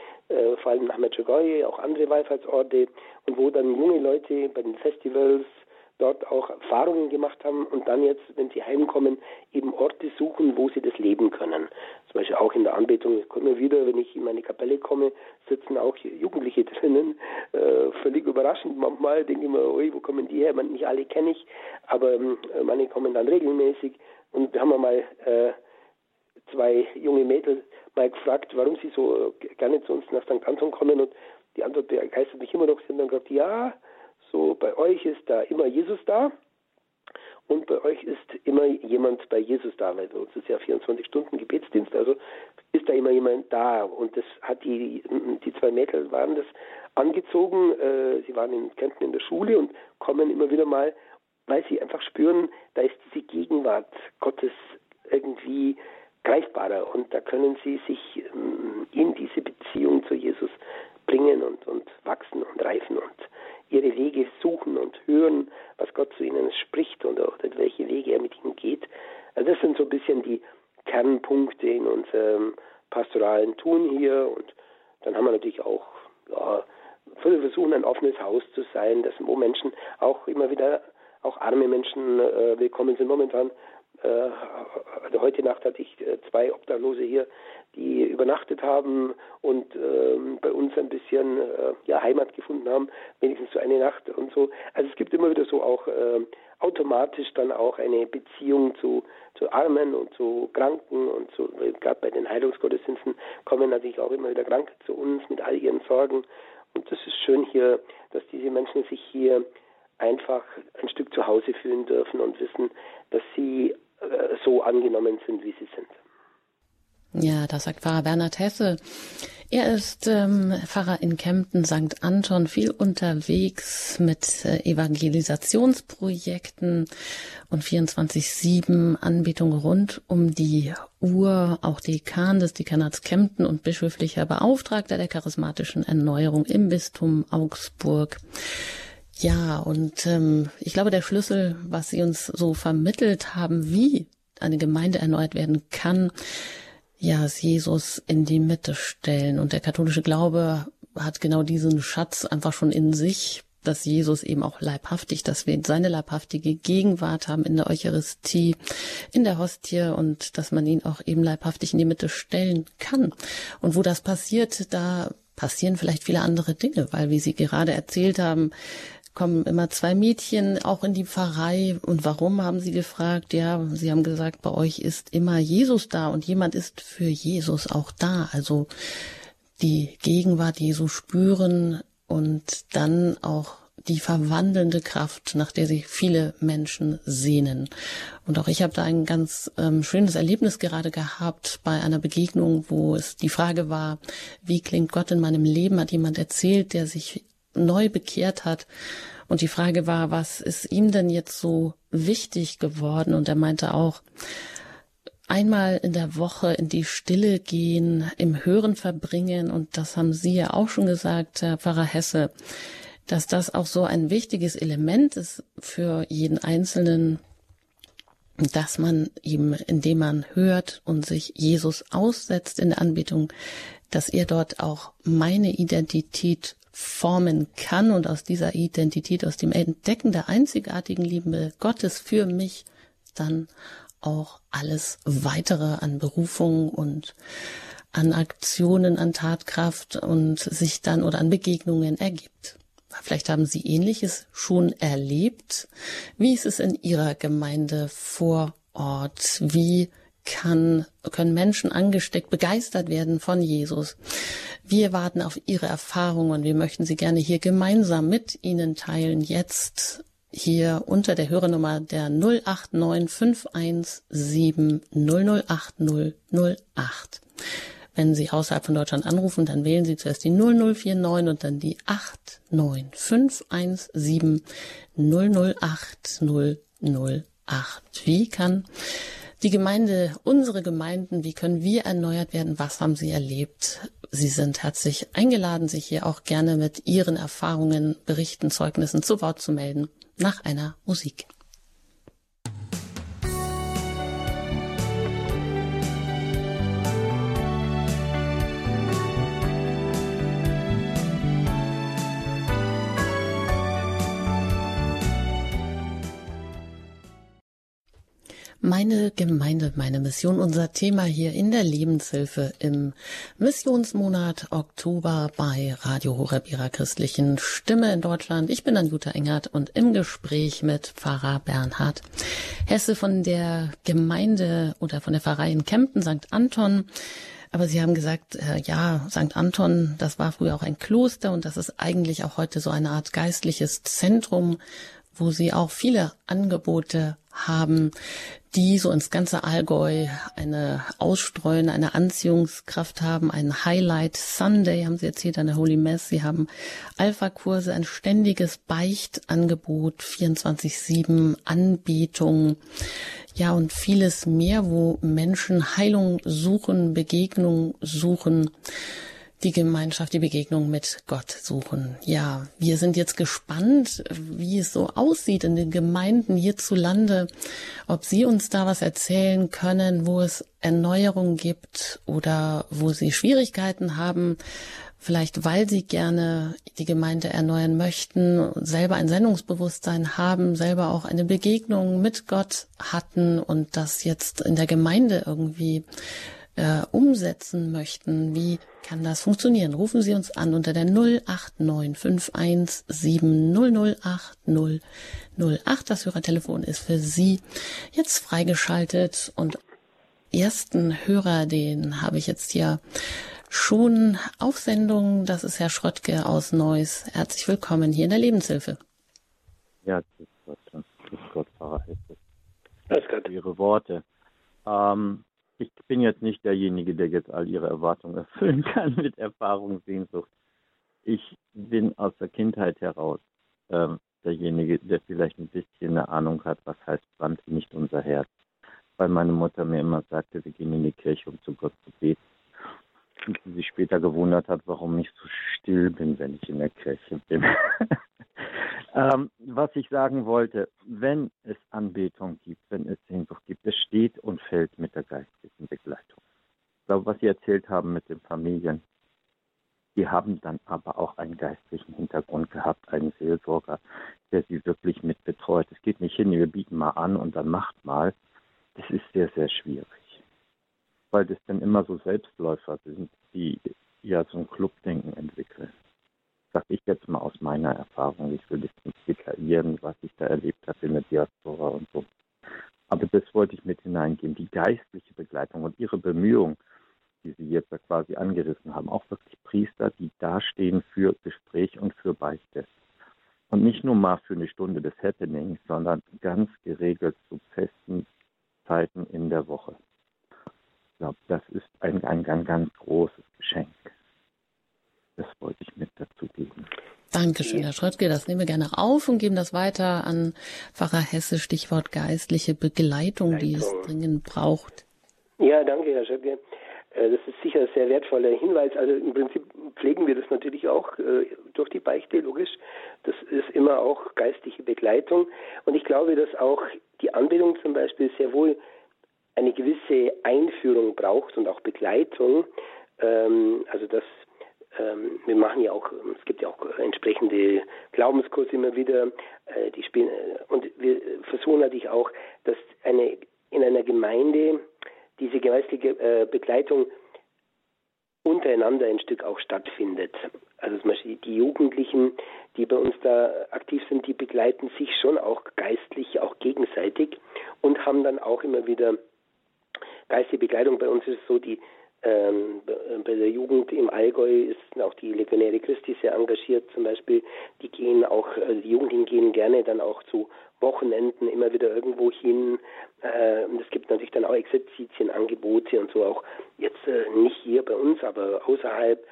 vor allem nach Medjugorje, auch andere Wallfahrtsorte, und wo dann junge Leute bei den Festivals dort auch Erfahrungen gemacht haben und dann jetzt, wenn sie heimkommen, eben Orte suchen, wo sie das leben können. Zum Beispiel auch in der Anbetung, immer wieder, wenn ich in meine Kapelle komme, sitzen auch Jugendliche drinnen. Völlig überraschend manchmal, denke ich mir, oi, wo kommen die her? Nicht alle kenne ich, aber manche kommen dann regelmäßig. Und da haben wir mal 2 junge Mädels mal gefragt, warum sie so gerne zu uns nach St. Anton kommen. Und die Antwort begeistert mich immer noch. Sie haben dann gesagt, ja, so, bei euch ist da immer Jesus da und bei euch ist immer jemand bei Jesus da, weil bei uns ist ja 24 Stunden Gebetsdienst, also ist da immer jemand da. Und das hat die 2 Mädels waren das angezogen, sie waren in Kempten in der Schule und kommen immer wieder mal, weil sie einfach spüren, da ist diese Gegenwart Gottes irgendwie greifbarer und da können sie sich in diese Beziehung zu Jesus bringen und wachsen und reifen und ihre Wege suchen und hören, was Gott zu ihnen spricht oder welche Wege er mit ihnen geht. Also das sind so ein bisschen die Kernpunkte in unserem pastoralen Tun hier. Und dann haben wir natürlich auch, ja, versuchen, ein offenes Haus zu sein, wo Menschen auch immer wieder auch arme Menschen willkommen sind. Momentan, heute Nacht hatte ich zwei Obdachlose hier, die übernachtet haben und bei uns ein bisschen Heimat gefunden haben, wenigstens so eine Nacht und so. Also es gibt immer wieder so auch automatisch dann auch eine Beziehung zu Armen und zu Kranken und zu, gerade bei den Heilungsgottesdiensten kommen natürlich auch immer wieder Kranke zu uns mit all ihren Sorgen. Und das ist schön hier, dass diese Menschen sich hier einfach ein Stück zu Hause fühlen dürfen und wissen, dass sie so angenommen sind, wie sie sind. Ja, das sagt Pfarrer Bernhard Hesse. Er ist Pfarrer in Kempten, St. Anton, viel unterwegs mit Evangelisationsprojekten und 24/7 Anbetung rund um die Uhr. Auch Dekan des Dekanats Kempten und bischöflicher Beauftragter der charismatischen Erneuerung im Bistum Augsburg. Ja, und ich glaube, der Schlüssel, was Sie uns so vermittelt haben, wie eine Gemeinde erneuert werden kann, ja, ist Jesus in die Mitte stellen. Und der katholische Glaube hat genau diesen Schatz einfach schon in sich, dass Jesus eben auch leibhaftig, dass wir seine leibhaftige Gegenwart haben in der Eucharistie, in der Hostie und dass man ihn auch eben leibhaftig in die Mitte stellen kann. Und wo das passiert, da passieren vielleicht viele andere Dinge, weil, wie Sie gerade erzählt haben, kommen immer zwei Mädchen auch in die Pfarrei. Und warum, haben sie gefragt? Ja, sie haben gesagt, bei euch ist immer Jesus da und jemand ist für Jesus auch da. Also die Gegenwart Jesu spüren und dann auch die verwandelnde Kraft, nach der sich viele Menschen sehnen. Und auch ich habe da ein ganz schönes Erlebnis gerade gehabt bei einer Begegnung, wo es die Frage war, wie klingt Gott in meinem Leben? Hat jemand erzählt, der sich neu bekehrt hat. Und die Frage war, was ist ihm denn jetzt so wichtig geworden? Und er meinte auch, einmal in der Woche in die Stille gehen, im Hören verbringen. Und das haben Sie ja auch schon gesagt, Herr Pfarrer Hesse, dass das auch so ein wichtiges Element ist für jeden Einzelnen, dass man eben, indem man hört und sich Jesus aussetzt in der Anbetung, dass er dort auch meine Identität formen kann und aus dieser Identität, aus dem Entdecken der einzigartigen Liebe Gottes für mich dann auch alles Weitere an Berufung und an Aktionen, an Tatkraft und sich dann oder an Begegnungen ergibt. Vielleicht haben Sie Ähnliches schon erlebt. Wie ist es in Ihrer Gemeinde vor Ort? Wie können Menschen angesteckt, begeistert werden von Jesus? Wir warten auf Ihre Erfahrungen und wir möchten sie gerne hier gemeinsam mit Ihnen teilen. Jetzt hier unter der Hörernummer der 089 517 008 008. Wenn Sie außerhalb von Deutschland anrufen, dann wählen Sie zuerst die 0049 und dann die 89517 008 008. Wie kann die Gemeinde, unsere Gemeinden, wie können wir erneuert werden? Was haben Sie erlebt? Sie sind herzlich eingeladen, sich hier auch gerne mit Ihren Erfahrungen, Berichten, Zeugnissen zu Wort zu melden, nach einer Musik. Meine Gemeinde, meine Mission, unser Thema hier in der Lebenshilfe im Missionsmonat Oktober bei Radio Horeb, Ihrer christlichen Stimme in Deutschland. Ich bin Anjuta Engert und im Gespräch mit Pfarrer Bernhard Hesse von der Gemeinde oder von der Pfarrei in Kempten, St. Anton. Aber Sie haben gesagt, ja, St. Anton, das war früher auch ein Kloster und das ist eigentlich auch heute so eine Art geistliches Zentrum, wo Sie auch viele Angebote haben, die so ins ganze Allgäu eine ausstreuende, eine Anziehungskraft haben, einen Highlight Sunday haben Sie erzählt, eine Holy Mass. Sie haben Alpha-Kurse, ein ständiges Beichtangebot, 24/7 Anbetung, ja und vieles mehr, wo Menschen Heilung suchen, Begegnung suchen, die Gemeinschaft, die Begegnung mit Gott suchen. Ja, wir sind jetzt gespannt, wie es so aussieht in den Gemeinden hierzulande, ob Sie uns da was erzählen können, wo es Erneuerung gibt oder wo Sie Schwierigkeiten haben, vielleicht weil sie gerne die Gemeinde erneuern möchten, selber ein Sendungsbewusstsein haben, selber auch eine Begegnung mit Gott hatten und das jetzt in der Gemeinde irgendwie umsetzen möchten. Wie kann das funktionieren? Rufen Sie uns an unter der 089 51 700 8008. Das Hörertelefon ist für Sie jetzt freigeschaltet und ersten Hörer, den habe ich jetzt hier schon auf Sendung. Das ist Herr Schröttke aus Neuss. Herzlich willkommen hier in der Lebenshilfe. Ja, grüß Gott, Pfarrer Hesse. Grüß Gott. Ihre Worte. Ich bin jetzt nicht derjenige, der jetzt all Ihre Erwartungen erfüllen kann mit Erfahrung, Sehnsucht. Ich bin aus der Kindheit heraus derjenige, der vielleicht ein bisschen eine Ahnung hat, was heißt, brannte nicht unser Herz. Weil meine Mutter mir immer sagte, wir gehen in die Kirche, um zu Gott zu beten. Und sie sich später gewundert hat, warum ich so still bin, wenn ich in der Kirche bin. Was ich sagen wollte, wenn es Anbetung gibt, wenn es Sehnsucht gibt, es steht und fällt mit der geistlichen Begleitung. Ich glaube, was Sie erzählt haben mit den Familien, die haben dann aber auch einen geistlichen Hintergrund gehabt, einen Seelsorger, der sie wirklich mit betreut. Es geht nicht hin, wir bieten mal an und dann macht mal. Das ist sehr, sehr schwierig. Weil das dann immer so Selbstläufer sind, die ja so ein Clubdenken entwickeln. Sag ich jetzt mal aus meiner Erfahrung. Ich will das nicht detaillieren, was ich da erlebt habe in der Diaspora und so. Aber das wollte ich mit hineingeben. Die geistliche Begleitung und ihre Bemühungen, die Sie jetzt da quasi angerissen haben. Auch wirklich Priester, die dastehen für Gespräch und für Beichte. Und nicht nur mal für eine Stunde des Happenings, sondern ganz geregelt zu festen Zeiten in der Woche. Ich glaube, das ist ein ganz großes Geschenk. Das wollte ich mit dazu geben. Dankeschön, Herr Schröttke. Das nehmen wir gerne auf und geben das weiter an Pfarrer Hesse, Stichwort geistliche Begleitung, die es dringend braucht. Ja, danke, Herr Schröttke. Das ist sicher ein sehr wertvoller Hinweis. Also im Prinzip pflegen wir das natürlich auch durch die Beichte, logisch. Das ist immer auch geistliche Begleitung. Und ich glaube, dass auch die Anbetung zum Beispiel sehr wohl eine gewisse Einführung braucht und auch Begleitung. Also das, wir machen ja auch, es gibt ja auch entsprechende Glaubenskurse immer wieder, die spielen, und wir versuchen natürlich auch, dass in einer Gemeinde diese geistliche Begleitung untereinander ein Stück auch stattfindet. Also zum Beispiel die Jugendlichen, die bei uns da aktiv sind, die begleiten sich schon auch geistlich, auch gegenseitig und haben dann auch immer wieder geistige Begleitung. Bei uns ist es so, bei der Jugend im Allgäu ist auch die Legionäre Christi sehr engagiert zum Beispiel. Die Jugendlichen gehen gerne dann auch zu Wochenenden immer wieder irgendwo hin. Es gibt natürlich dann auch Exerzitienangebote und so, auch jetzt nicht hier bei uns, aber außerhalb.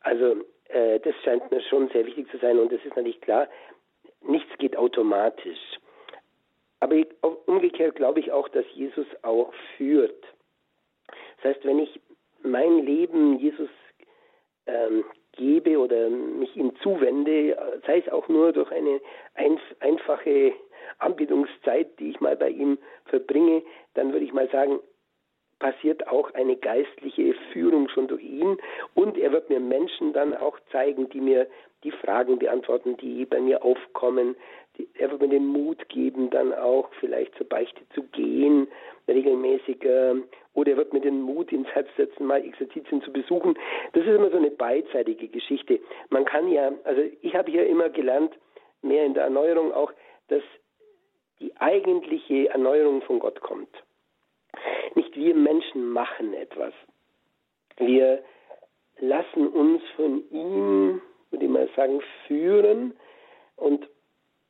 Also das scheint mir schon sehr wichtig zu sein und es ist natürlich klar, nichts geht automatisch. Aber umgekehrt glaube ich auch, dass Jesus auch führt. Das heißt, wenn ich mein Leben Jesus gebe oder mich ihm zuwende, sei es auch nur durch eine einfache Anbetungszeit, die ich mal bei ihm verbringe, dann würde ich mal sagen, passiert auch eine geistliche Führung schon durch ihn und er wird mir Menschen dann auch zeigen, die mir die Fragen beantworten, die bei mir aufkommen. Er wird mir den Mut geben, dann auch vielleicht zur Beichte zu gehen, regelmäßiger, oder er wird mir den Mut ins Herz setzen, mal Exerzitien zu besuchen. Das ist immer so eine beidseitige Geschichte. Man kann ja, also ich habe hier immer gelernt, mehr in der Erneuerung auch, dass die eigentliche Erneuerung von Gott kommt. Nicht wir Menschen machen etwas. Wir lassen uns von ihm, würde ich mal sagen, führen. Und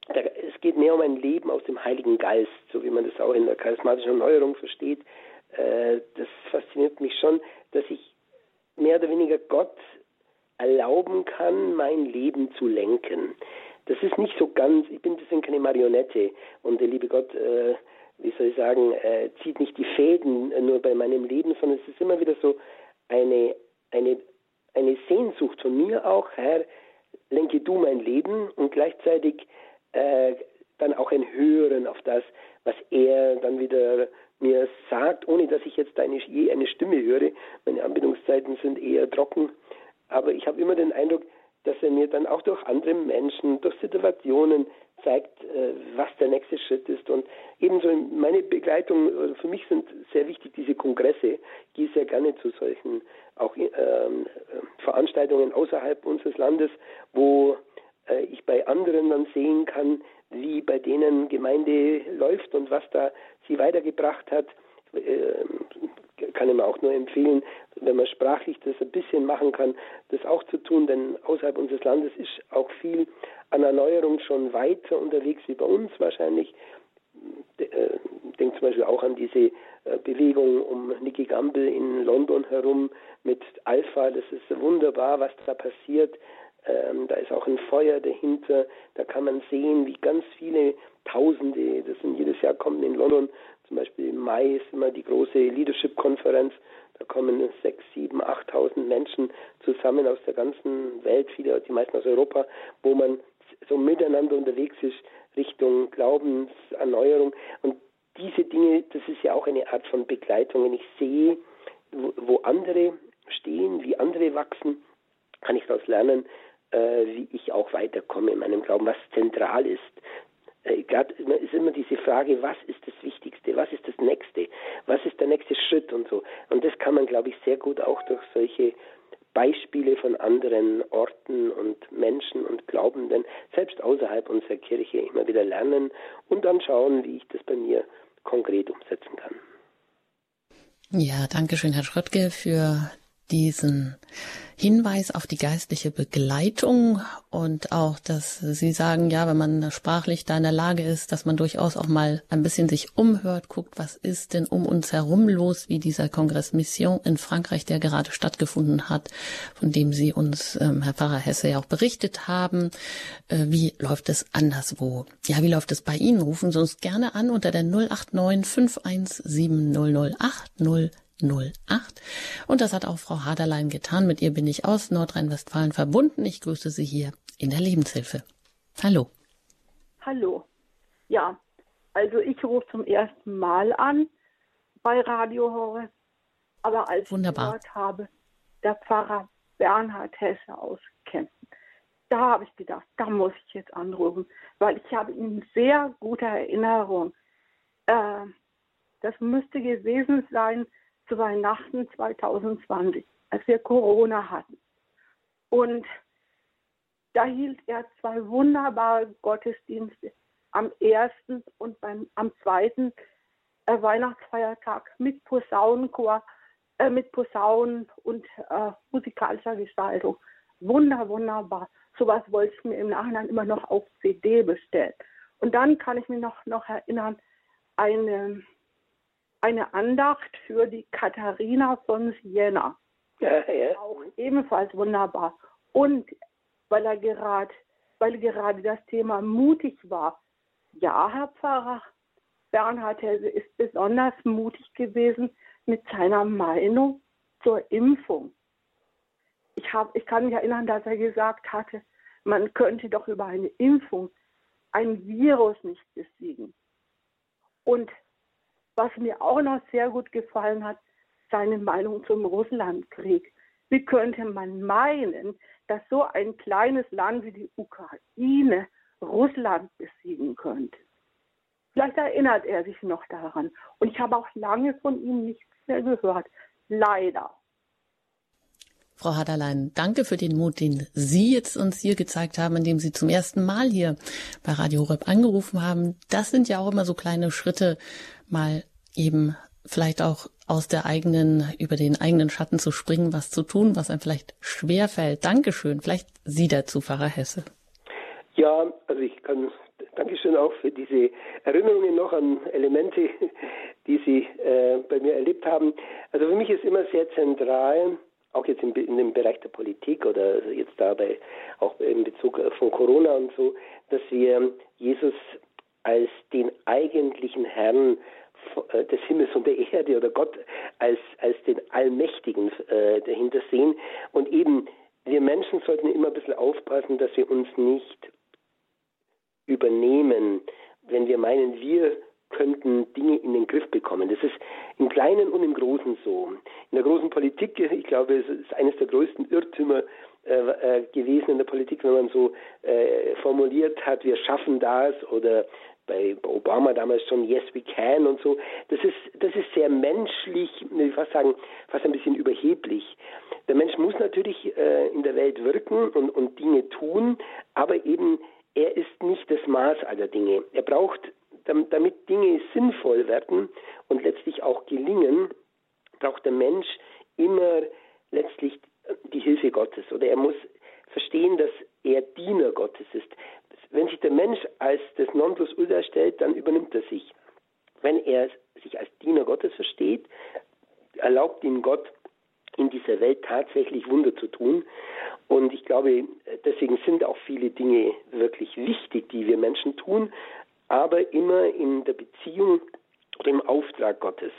es geht mehr um ein Leben aus dem Heiligen Geist, so wie man das auch in der charismatischen Erneuerung versteht. Das fasziniert mich schon, dass ich mehr oder weniger Gott erlauben kann, mein Leben zu lenken. Das ist nicht so ganz, ich bin deswegen keine Marionette und der liebe Gott, wie soll ich sagen, zieht nicht die Fäden nur bei meinem Leben, sondern es ist immer wieder so eine Sehnsucht von mir auch, Herr, lenke du mein Leben und gleichzeitig dann auch ein Hören auf das, was er dann wieder mir sagt, ohne dass ich jetzt je eine Stimme höre. Meine Anbindungszeiten sind eher trocken, aber ich habe immer den Eindruck, dass er mir dann auch durch andere Menschen, durch Situationen zeigt, was der nächste Schritt ist. Und ebenso meine Begleitung, für mich sind sehr wichtig diese Kongresse. Ich gehe sehr gerne zu solchen auch Veranstaltungen außerhalb unseres Landes, wo ich bei anderen dann sehen kann, wie bei denen Gemeinde läuft und was da sie weitergebracht hat. Kann ich mir auch nur empfehlen, wenn man sprachlich das ein bisschen machen kann, das auch zu tun, denn außerhalb unseres Landes ist auch viel an Erneuerung schon weiter unterwegs wie bei uns wahrscheinlich. Ich denke zum Beispiel auch an diese Bewegung um Nicky Gumbel in London herum mit Alpha, das ist wunderbar, was da passiert. Da ist auch ein Feuer dahinter, da kann man sehen, wie ganz viele Tausende, das sind jedes Jahr, kommen in London, zum Beispiel im Mai ist immer die große Leadership-Konferenz, da kommen 6.000, 7.000, 8.000 Menschen zusammen aus der ganzen Welt, viele, die meisten aus Europa, wo man so miteinander unterwegs ist, Richtung Glaubenserneuerung. Und diese Dinge, das ist ja auch eine Art von Begleitung. Wenn ich sehe, wo andere stehen, wie andere wachsen, kann ich daraus lernen, wie ich auch weiterkomme in meinem Glauben, was zentral ist. Gerade ist immer diese Frage, was ist das Wichtigste, was ist das Nächste, was ist der nächste Schritt und so. Und das kann man, glaube ich, sehr gut auch durch solche Beispiele von anderen Orten und Menschen und Glaubenden, selbst außerhalb unserer Kirche, immer wieder lernen und dann schauen, wie ich das bei mir konkret umsetzen kann. Ja, danke schön, Herr Schröttke, für diesen Hinweis auf die geistliche Begleitung und auch, dass Sie sagen, ja, wenn man sprachlich da in der Lage ist, dass man durchaus auch mal ein bisschen sich umhört, guckt, was ist denn um uns herum los, wie dieser Kongress Mission in Frankreich, der gerade stattgefunden hat, von dem Sie uns, Herr Pfarrer Hesse, ja auch berichtet haben. Wie läuft es anderswo? Ja, wie läuft es bei Ihnen? Rufen Sie uns gerne an unter der 089 517 008 008. Und das hat auch Frau Haderlein getan. Mit ihr bin ich aus Nordrhein-Westfalen verbunden. Ich grüße Sie hier in der Lebenshilfe. Hallo. Hallo. Ja, also ich rufe zum ersten Mal an bei Radio Horeb. Aber als Wunderbar. Ich gehört habe, der Pfarrer Bernhard Hesse aus Kempten, da habe ich gedacht, da muss ich jetzt anrufen, weil ich habe ihn sehr gute Erinnerung. Das müsste gewesen sein, zu Weihnachten 2020, als wir Corona hatten. Und da hielt er 2 wunderbare Gottesdienste am 1. und am 2. Weihnachtsfeiertag mit Posaunenchor, mit Posaunen und musikalischer Gestaltung. Wunderbar. Sowas wollte ich mir im Nachhinein immer noch auf CD bestellen. Und dann kann ich mich noch erinnern, eine Andacht für die Katharina von Siena. Ja. Auch ebenfalls wunderbar. Und weil gerade das Thema mutig war. Ja, Herr Pfarrer Bernhard Hesse ist besonders mutig gewesen mit seiner Meinung zur Impfung. Ich kann mich erinnern, dass er gesagt hatte, man könnte doch über eine Impfung ein Virus nicht besiegen. Und was mir auch noch sehr gut gefallen hat, seine Meinung zum Russlandkrieg. Wie könnte man meinen, dass so ein kleines Land wie die Ukraine Russland besiegen könnte? Vielleicht erinnert er sich noch daran. Und ich habe auch lange von ihm nichts mehr gehört. Leider. Frau Haderlein, danke für den Mut, den Sie jetzt uns hier gezeigt haben, indem Sie zum ersten Mal hier bei Radio Horeb angerufen haben. Das sind ja auch immer so kleine Schritte, mal eben vielleicht auch über den eigenen Schatten zu springen, was zu tun, was einem vielleicht schwerfällt. Dankeschön. Vielleicht Sie dazu, Pfarrer Hesse. Ja, also Dankeschön auch für diese Erinnerungen noch an Elemente, die Sie bei mir erlebt haben. Also für mich ist immer sehr zentral, auch jetzt in dem Bereich der Politik oder jetzt dabei auch in Bezug von Corona und so, dass wir Jesus als den eigentlichen Herrn des Himmels und der Erde oder Gott als den Allmächtigen dahinter sehen. Und eben, wir Menschen sollten immer ein bisschen aufpassen, dass wir uns nicht übernehmen, wenn wir meinen, wir könnten Dinge in den Griff bekommen. Das ist im Kleinen und im Großen so. in der großen Politik, ich glaube, es ist eines der größten Irrtümer gewesen in der Politik, wenn man so formuliert hat, wir schaffen das, oder bei Obama damals schon, yes we can und so. Das ist sehr menschlich, ich will fast sagen, fast ein bisschen überheblich. Der Mensch muss natürlich in der Welt wirken und Dinge tun, aber eben er ist nicht das Maß aller Dinge. Er braucht, damit Dinge sinnvoll werden und letztlich auch gelingen, braucht der Mensch immer letztlich die Hilfe Gottes, oder er muss verstehen, dass er Diener Gottes ist. Wenn sich der Mensch als das Nonplusultra stellt, dann übernimmt er sich. Wenn er sich als Diener Gottes versteht, erlaubt ihm Gott, in dieser Welt tatsächlich Wunder zu tun. Und ich glaube, deswegen sind auch viele Dinge wirklich wichtig, die wir Menschen tun, aber immer in der Beziehung oder im Auftrag Gottes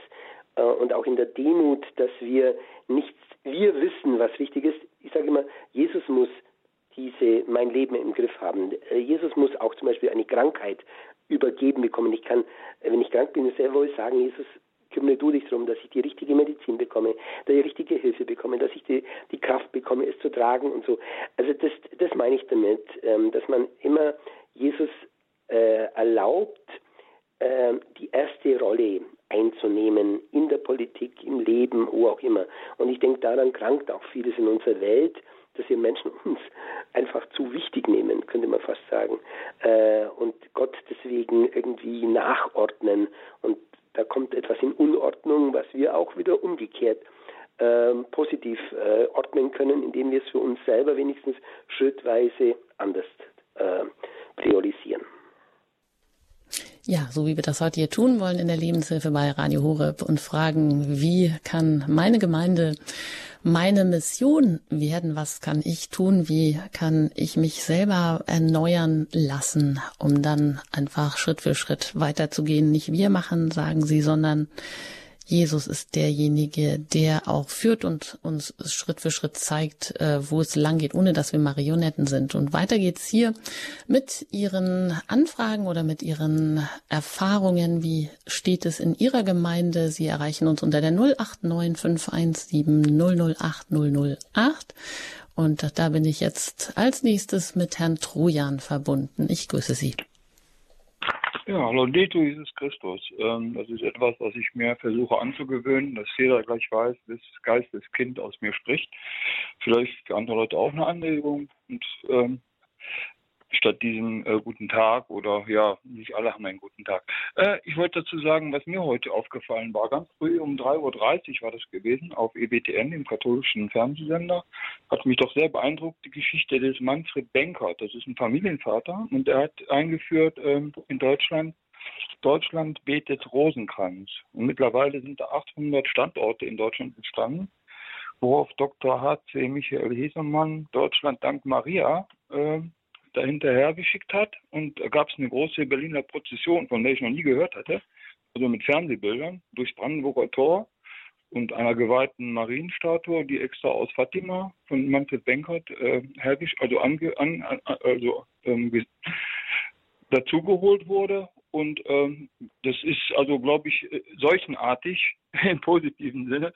und auch in der Demut, dass wir nichts, wir wissen, was wichtig ist. Ich sage immer, Jesus muss mein Leben im Griff haben. Jesus muss auch zum Beispiel eine Krankheit übergeben bekommen. Ich kann, wenn ich krank bin, sehr wohl sagen, Jesus, kümmere du dich darum, dass ich die richtige Medizin bekomme, dass ich die richtige Hilfe bekomme, dass ich die Kraft bekomme, es zu tragen und so. Also das meine ich damit, dass man immer Jesus erlaubt, die erste Rolle einzunehmen in der Politik, im Leben, wo auch immer. Und ich denke, daran krankt auch vieles in unserer Welt, dass wir Menschen uns einfach zu wichtig nehmen, könnte man fast sagen, und Gott deswegen irgendwie nachordnen. Und da kommt etwas in Unordnung, was wir auch wieder umgekehrt positiv ordnen können, indem wir es für uns selber wenigstens schrittweise anders priorisieren. Ja, so wie wir das heute hier tun wollen in der Lebenshilfe bei Radio Horeb und fragen, wie kann meine Gemeinde meine Mission werden? Was kann ich tun? Wie kann ich mich selber erneuern lassen, um dann einfach Schritt für Schritt weiterzugehen? Nicht wir machen, sagen sie, sondern Jesus ist derjenige, der auch führt und uns Schritt für Schritt zeigt, wo es lang geht, ohne dass wir Marionetten sind. Und weiter geht's hier mit Ihren Anfragen oder mit Ihren Erfahrungen. Wie steht es in Ihrer Gemeinde? Sie erreichen uns unter der 089 517 008 008. Und da bin ich jetzt als nächstes mit Herrn Trojan verbunden. Ich grüße Sie. Ja, Laudetur Jesus Christus. Das ist etwas, was ich mir versuche anzugewöhnen, dass jeder gleich weiß, dass Geistes Kind aus mir spricht. Vielleicht für andere Leute auch eine Anregung. Und statt diesem guten Tag oder ja, nicht alle haben einen guten Tag. Ich wollte dazu sagen, was mir heute aufgefallen war. Ganz früh um 3.30 Uhr war das gewesen auf EBTN, dem katholischen Fernsehsender. Hat mich doch sehr beeindruckt, die Geschichte des Manfred Benkert. Das ist ein Familienvater und er hat eingeführt in Deutschland, Deutschland betet Rosenkranz. Und mittlerweile sind da 800 Standorte in Deutschland entstanden, worauf Dr. H.C. Michael Hesemann Deutschland dank Maria dahinterher geschickt hat. Und da gab es eine große Berliner Prozession, von der ich noch nie gehört hatte, also mit Fernsehbildern, durchs Brandenburger Tor und einer geweihten Marienstatue, die extra aus Fatima von Manfred Benkert dazugeholt wurde. Und das ist also, glaube ich, seuchenartig im positiven Sinne,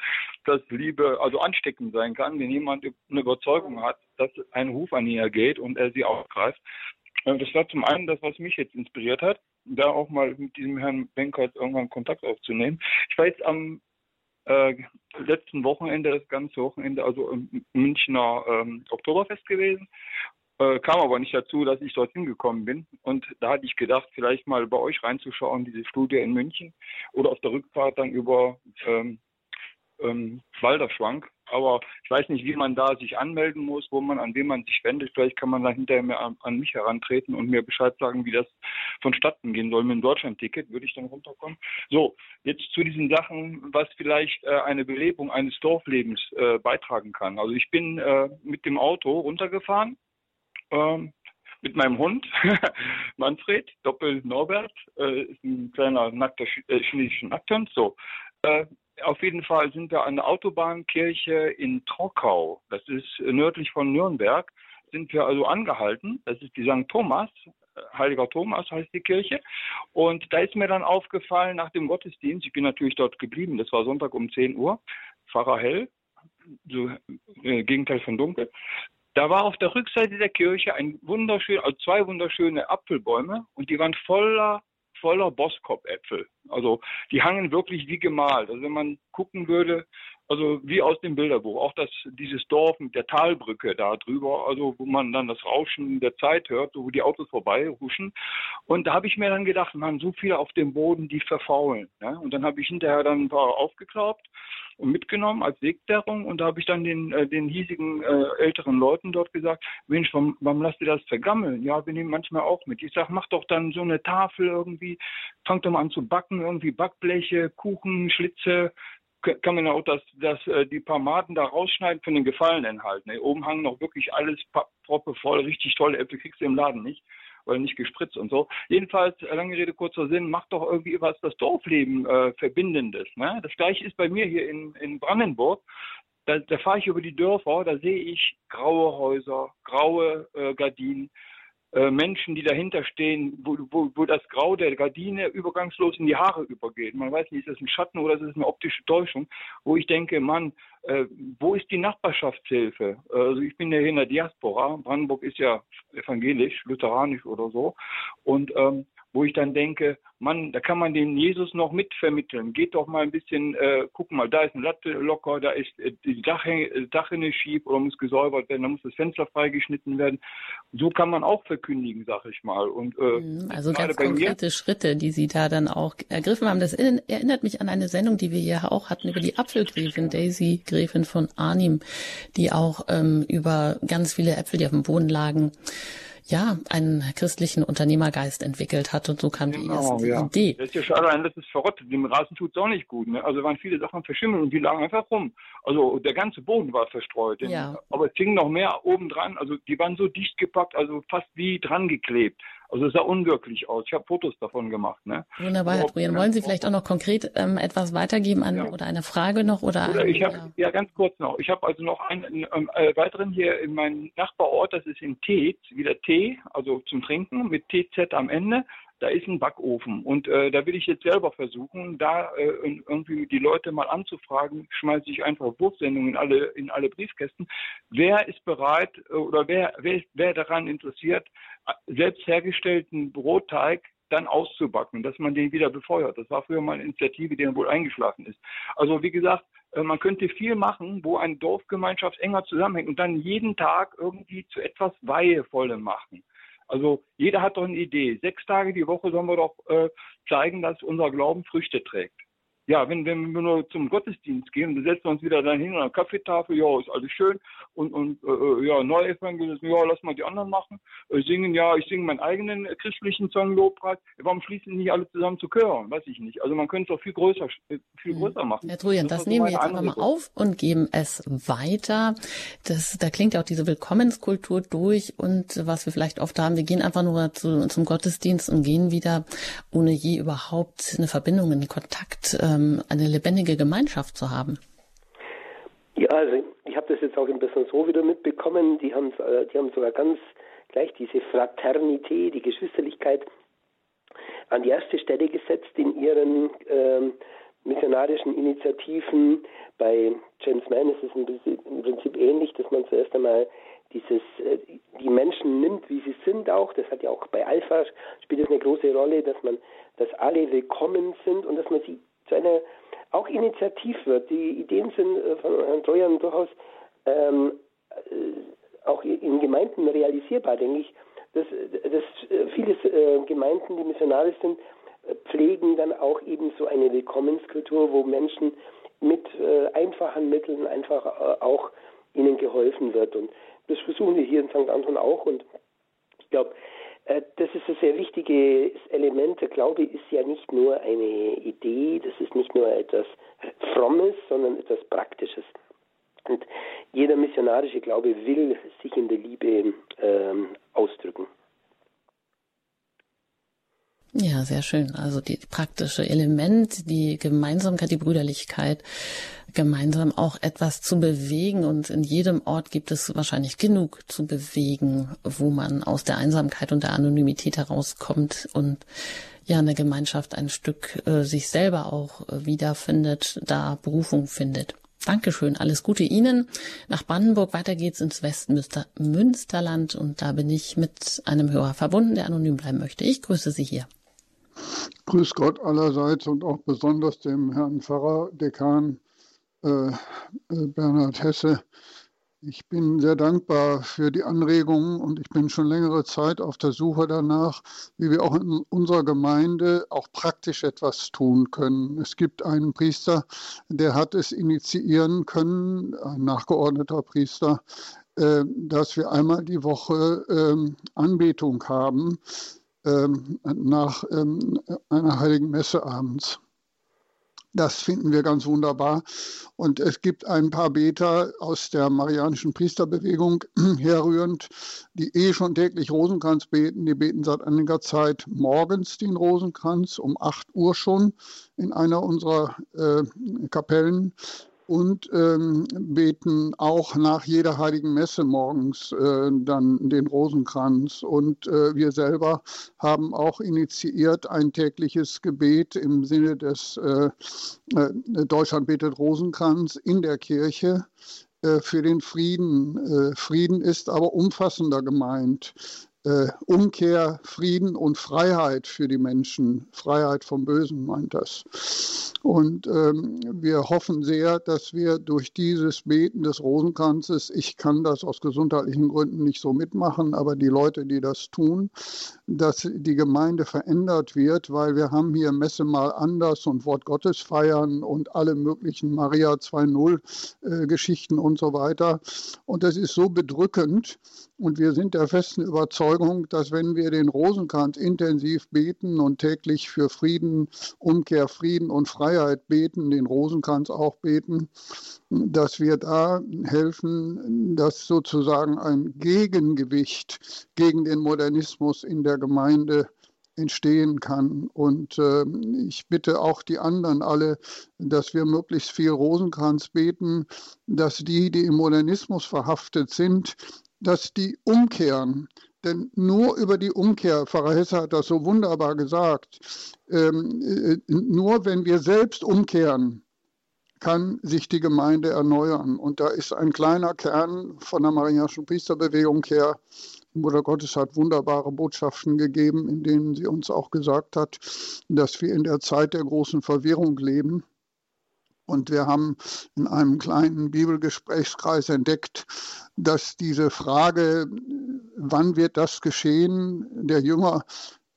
dass Liebe also ansteckend sein kann, wenn jemand eine Überzeugung hat, dass ein Ruf an ihr geht und er sie aufgreift. Das war zum einen das, was mich jetzt inspiriert hat, da auch mal mit diesem Herrn Benkert irgendwann Kontakt aufzunehmen. Ich war jetzt am letzten Wochenende, das ganze Wochenende, also im Münchner Oktoberfest gewesen. Kam aber nicht dazu, dass ich dorthin gekommen bin. Und da hatte ich gedacht, vielleicht mal bei euch reinzuschauen, diese Studie in München. Oder auf der Rückfahrt dann über Walderschwank. Aber ich weiß nicht, wie man da sich anmelden muss, an wen man sich wendet. Vielleicht kann man da hinterher mehr an mich herantreten und mir Bescheid sagen, wie das vonstatten gehen soll. Mit dem Deutschland-Ticket würde ich dann runterkommen. So, jetzt zu diesen Sachen, was vielleicht eine Belebung eines Dorflebens beitragen kann. Also ich bin mit dem Auto runtergefahren. Mit meinem Hund, Manfred, Doppel Norbert, ist ein kleiner nackter chinesischer Nackthund. So. Auf jeden Fall sind wir an der Autobahnkirche in Trockau, das ist nördlich von Nürnberg, sind wir also angehalten. Das ist die St. Thomas, Heiliger Thomas heißt die Kirche. Und da ist mir dann aufgefallen, nach dem Gottesdienst, ich bin natürlich dort geblieben, das war Sonntag um 10 Uhr, Pfarrer Hell, so Gegenteil von Dunkel. Da war auf der Rückseite der Kirche zwei wunderschöne Apfelbäume und die waren voller Boskop-Äpfel. Also die hangen wirklich wie gemalt. Also wenn man gucken würde, also wie aus dem Bilderbuch. Auch dieses Dorf mit der Talbrücke da drüber, also wo man dann das Rauschen der Zeit hört, so wo die Autos vorbeihuschen. Und da habe ich mir dann gedacht, man, so viele auf dem Boden, die verfaulen. Ne? Und dann habe ich hinterher dann ein paar aufgeklaubt und mitgenommen als Wegwährung. Und da habe ich dann den hiesigen älteren Leuten dort gesagt, Mensch, warum lasst ihr das vergammeln? Ja, wir nehmen manchmal auch mit. Ich sage, mach doch dann so eine Tafel irgendwie, fangt doch mal an zu backen, irgendwie Backbleche, Kuchen, Schlitze. Kann man ja auch die Parmaten da rausschneiden von den Gefallenen halt. Ne? Oben hangen noch wirklich alles proppevoll, richtig tolle Äpfel kriegst du im Laden nicht, weil nicht gespritzt und so. Jedenfalls, lange Rede, kurzer Sinn, macht doch irgendwie was das Dorfleben Verbindendes. Ne? Das Gleiche ist bei mir hier in Brandenburg. Da fahre ich über die Dörfer, da sehe ich graue Häuser, graue Gardinen, Menschen, die dahinter stehen, wo das Grau der Gardine übergangslos in die Haare übergeht. Man weiß nicht, ist das ein Schatten oder ist das eine optische Täuschung, wo ich denke, Mann, wo ist die Nachbarschaftshilfe? Also ich bin ja hier in der Diaspora, Brandenburg ist ja evangelisch, lutheranisch oder so, und wo ich dann denke, Mann, da kann man den Jesus noch mitvermitteln. Geht doch mal ein bisschen, guck mal, da ist eine Latte locker, da ist die Dachrinne schief oder muss gesäubert werden, da muss das Fenster freigeschnitten werden. So kann man auch verkündigen, sag ich mal. Und, also ganz konkrete Schritte, die Sie da dann auch ergriffen haben. Das erinnert mich an eine Sendung, die wir hier auch hatten über die Apfelgräfin, Daisy Gräfin von Arnim, die auch über ganz viele Äpfel, die auf dem Boden lagen, ja, einen christlichen Unternehmergeist entwickelt hat, und so kam die erste Idee. Das ist ja schade, das ist verrottet. Dem Rasen tut es auch nicht gut. Ne? Also waren viele Sachen verschimmelt und die lagen einfach rum. Also der ganze Boden war verstreut. Ja. Aber es hing noch mehr obendran. Also die waren so dicht gepackt, also fast wie dran geklebt. Also es sah unwirklich aus. Ich habe Fotos davon gemacht. Ne? Wunderbar, Herr Brujan. Wollen Sie vielleicht auch noch konkret etwas weitergeben oder eine Frage noch? Ja, ganz kurz noch. Ich habe also noch einen weiteren hier in meinem Nachbarort. Das ist in Tez, wieder Tee, also zum Trinken mit TZ am Ende. Da ist ein Backofen und da will ich jetzt selber versuchen, da irgendwie die Leute mal anzufragen, schmeiße ich einfach Wurfsendungen in alle Briefkästen. Wer ist bereit oder wer daran interessiert, selbst hergestellten Brotteig dann auszubacken, dass man den wieder befeuert? Das war früher mal eine Initiative, die dann wohl eingeschlafen ist. Also wie gesagt, man könnte viel machen, wo eine Dorfgemeinschaft enger zusammenhängt und dann jeden Tag irgendwie zu etwas Weihevollem machen. Also jeder hat doch eine Idee. 6 Tage die Woche sollen wir doch zeigen, dass unser Glauben Früchte trägt. Ja, wenn wir nur zum Gottesdienst gehen, dann setzen wir uns wieder dann hin an der Kaffeetafel, ja, ist alles schön und Neuevangelismus, ja, lass mal die anderen machen, singen, ja, ich singe meinen eigenen christlichen Song, Lobpreis, warum schließen nicht alle zusammen zu Chören, weiß ich nicht. Also man könnte es doch viel größer machen. Herr Trujan, das nehmen wir jetzt einfach mal auf und geben es weiter. Da klingt ja auch diese Willkommenskultur durch, und was wir vielleicht oft haben, wir gehen einfach nur zum Gottesdienst und gehen wieder, ohne je überhaupt eine Verbindung, einen Kontakt, eine lebendige Gemeinschaft zu haben. Ja, also ich habe das jetzt auch in Besançon wieder mitbekommen. Die haben sogar ganz gleich diese Fraternität, die Geschwisterlichkeit an die erste Stelle gesetzt in ihren missionarischen Initiativen. Bei James Mallon ist es im Prinzip ähnlich, dass man zuerst einmal die Menschen nimmt, wie sie sind auch. Das hat ja auch bei Alpha spielt das eine große Rolle, dass alle willkommen sind und dass man sie zu einer auch Initiativ wird. Die Ideen sind von Herrn Trojan durchaus auch in Gemeinden realisierbar, denke ich. Dass viele Gemeinden, die missionarisch sind, pflegen dann auch eben so eine Willkommenskultur, wo Menschen mit einfachen Mitteln einfach auch ihnen geholfen wird. Und das versuchen wir hier in St. Anton auch. Und ich glaube, das ist ein sehr wichtiges Element. Der Glaube ist ja nicht nur eine Idee, das ist nicht nur etwas Frommes, sondern etwas Praktisches. Und jeder missionarische Glaube will sich in der Liebe ausdrücken. Ja, sehr schön. Also die praktische Element, die Gemeinsamkeit, die Brüderlichkeit, gemeinsam auch etwas zu bewegen. Und in jedem Ort gibt es wahrscheinlich genug zu bewegen, wo man aus der Einsamkeit und der Anonymität herauskommt und ja eine Gemeinschaft ein Stück sich selber auch wiederfindet, da Berufung findet. Dankeschön, alles Gute Ihnen. Nach Brandenburg, weiter geht's ins Westmünsterland und da bin ich mit einem Hörer verbunden, der anonym bleiben möchte. Ich grüße Sie hier. Grüß Gott allerseits und auch besonders dem Herrn Pfarrer, Dekan Bernhard Hesse. Ich bin sehr dankbar für die Anregungen und ich bin schon längere Zeit auf der Suche danach, wie wir auch in unserer Gemeinde auch praktisch etwas tun können. Es gibt einen Priester, der hat es initiieren können, ein nachgeordneter Priester, dass wir einmal die Woche Anbetung haben nach einer heiligen Messe abends. Das finden wir ganz wunderbar. Und es gibt ein paar Beter aus der Marianischen Priesterbewegung herrührend, die schon täglich Rosenkranz beten. Die beten seit einiger Zeit morgens den Rosenkranz, um 8 Uhr schon in einer unserer Kapellen. Und beten auch nach jeder heiligen Messe morgens dann den Rosenkranz. Und wir selber haben auch initiiert ein tägliches Gebet im Sinne des Deutschland betet Rosenkranz in der Kirche für den Frieden. Frieden ist aber umfassender gemeint. Umkehr, Frieden und Freiheit für die Menschen. Freiheit vom Bösen meint das. Und wir hoffen sehr, dass wir durch dieses Beten des Rosenkranzes, ich kann das aus gesundheitlichen Gründen nicht so mitmachen, aber die Leute, die das tun, dass die Gemeinde verändert wird, weil wir haben hier Messe mal anders und Wort Gottes feiern und alle möglichen Maria 2.0 Geschichten und so weiter. Und das ist so bedrückend und wir sind der festen Überzeugung, dass wenn wir den Rosenkranz intensiv beten und täglich für Frieden, Umkehr, Frieden und Freiheit beten, den Rosenkranz auch beten, dass wir da helfen, dass sozusagen ein Gegengewicht gegen den Modernismus in der Gemeinde entstehen kann. Und ich bitte auch die anderen alle, dass wir möglichst viel Rosenkranz beten, dass die im Modernismus verhaftet sind, dass die umkehren. Denn nur über die Umkehr, Pfarrer Hesse hat das so wunderbar gesagt, nur wenn wir selbst umkehren, kann sich die Gemeinde erneuern. Und da ist ein kleiner Kern von der Marianischen Priesterbewegung her. Mutter Gottes hat wunderbare Botschaften gegeben, in denen sie uns auch gesagt hat, dass wir in der Zeit der großen Verwirrung leben. Und wir haben in einem kleinen Bibelgesprächskreis entdeckt, dass diese Frage, wann wird das geschehen, der Jünger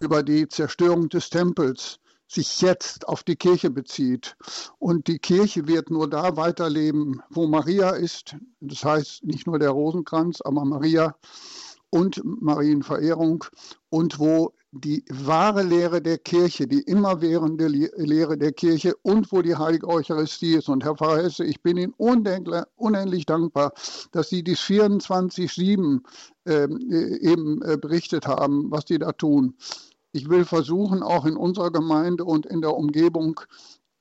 über die Zerstörung des Tempels sich jetzt auf die Kirche bezieht. Und die Kirche wird nur da weiterleben, wo Maria ist. Das heißt nicht nur der Rosenkranz, aber Maria und Marienverehrung und wo die wahre Lehre der Kirche, die immerwährende Lehre der Kirche und wo die Heilige Eucharistie ist. Und Herr Pfarrer Hesse, ich bin Ihnen unendlich dankbar, dass Sie dies 24/7 eben berichtet haben, was Sie da tun. Ich will versuchen, auch in unserer Gemeinde und in der Umgebung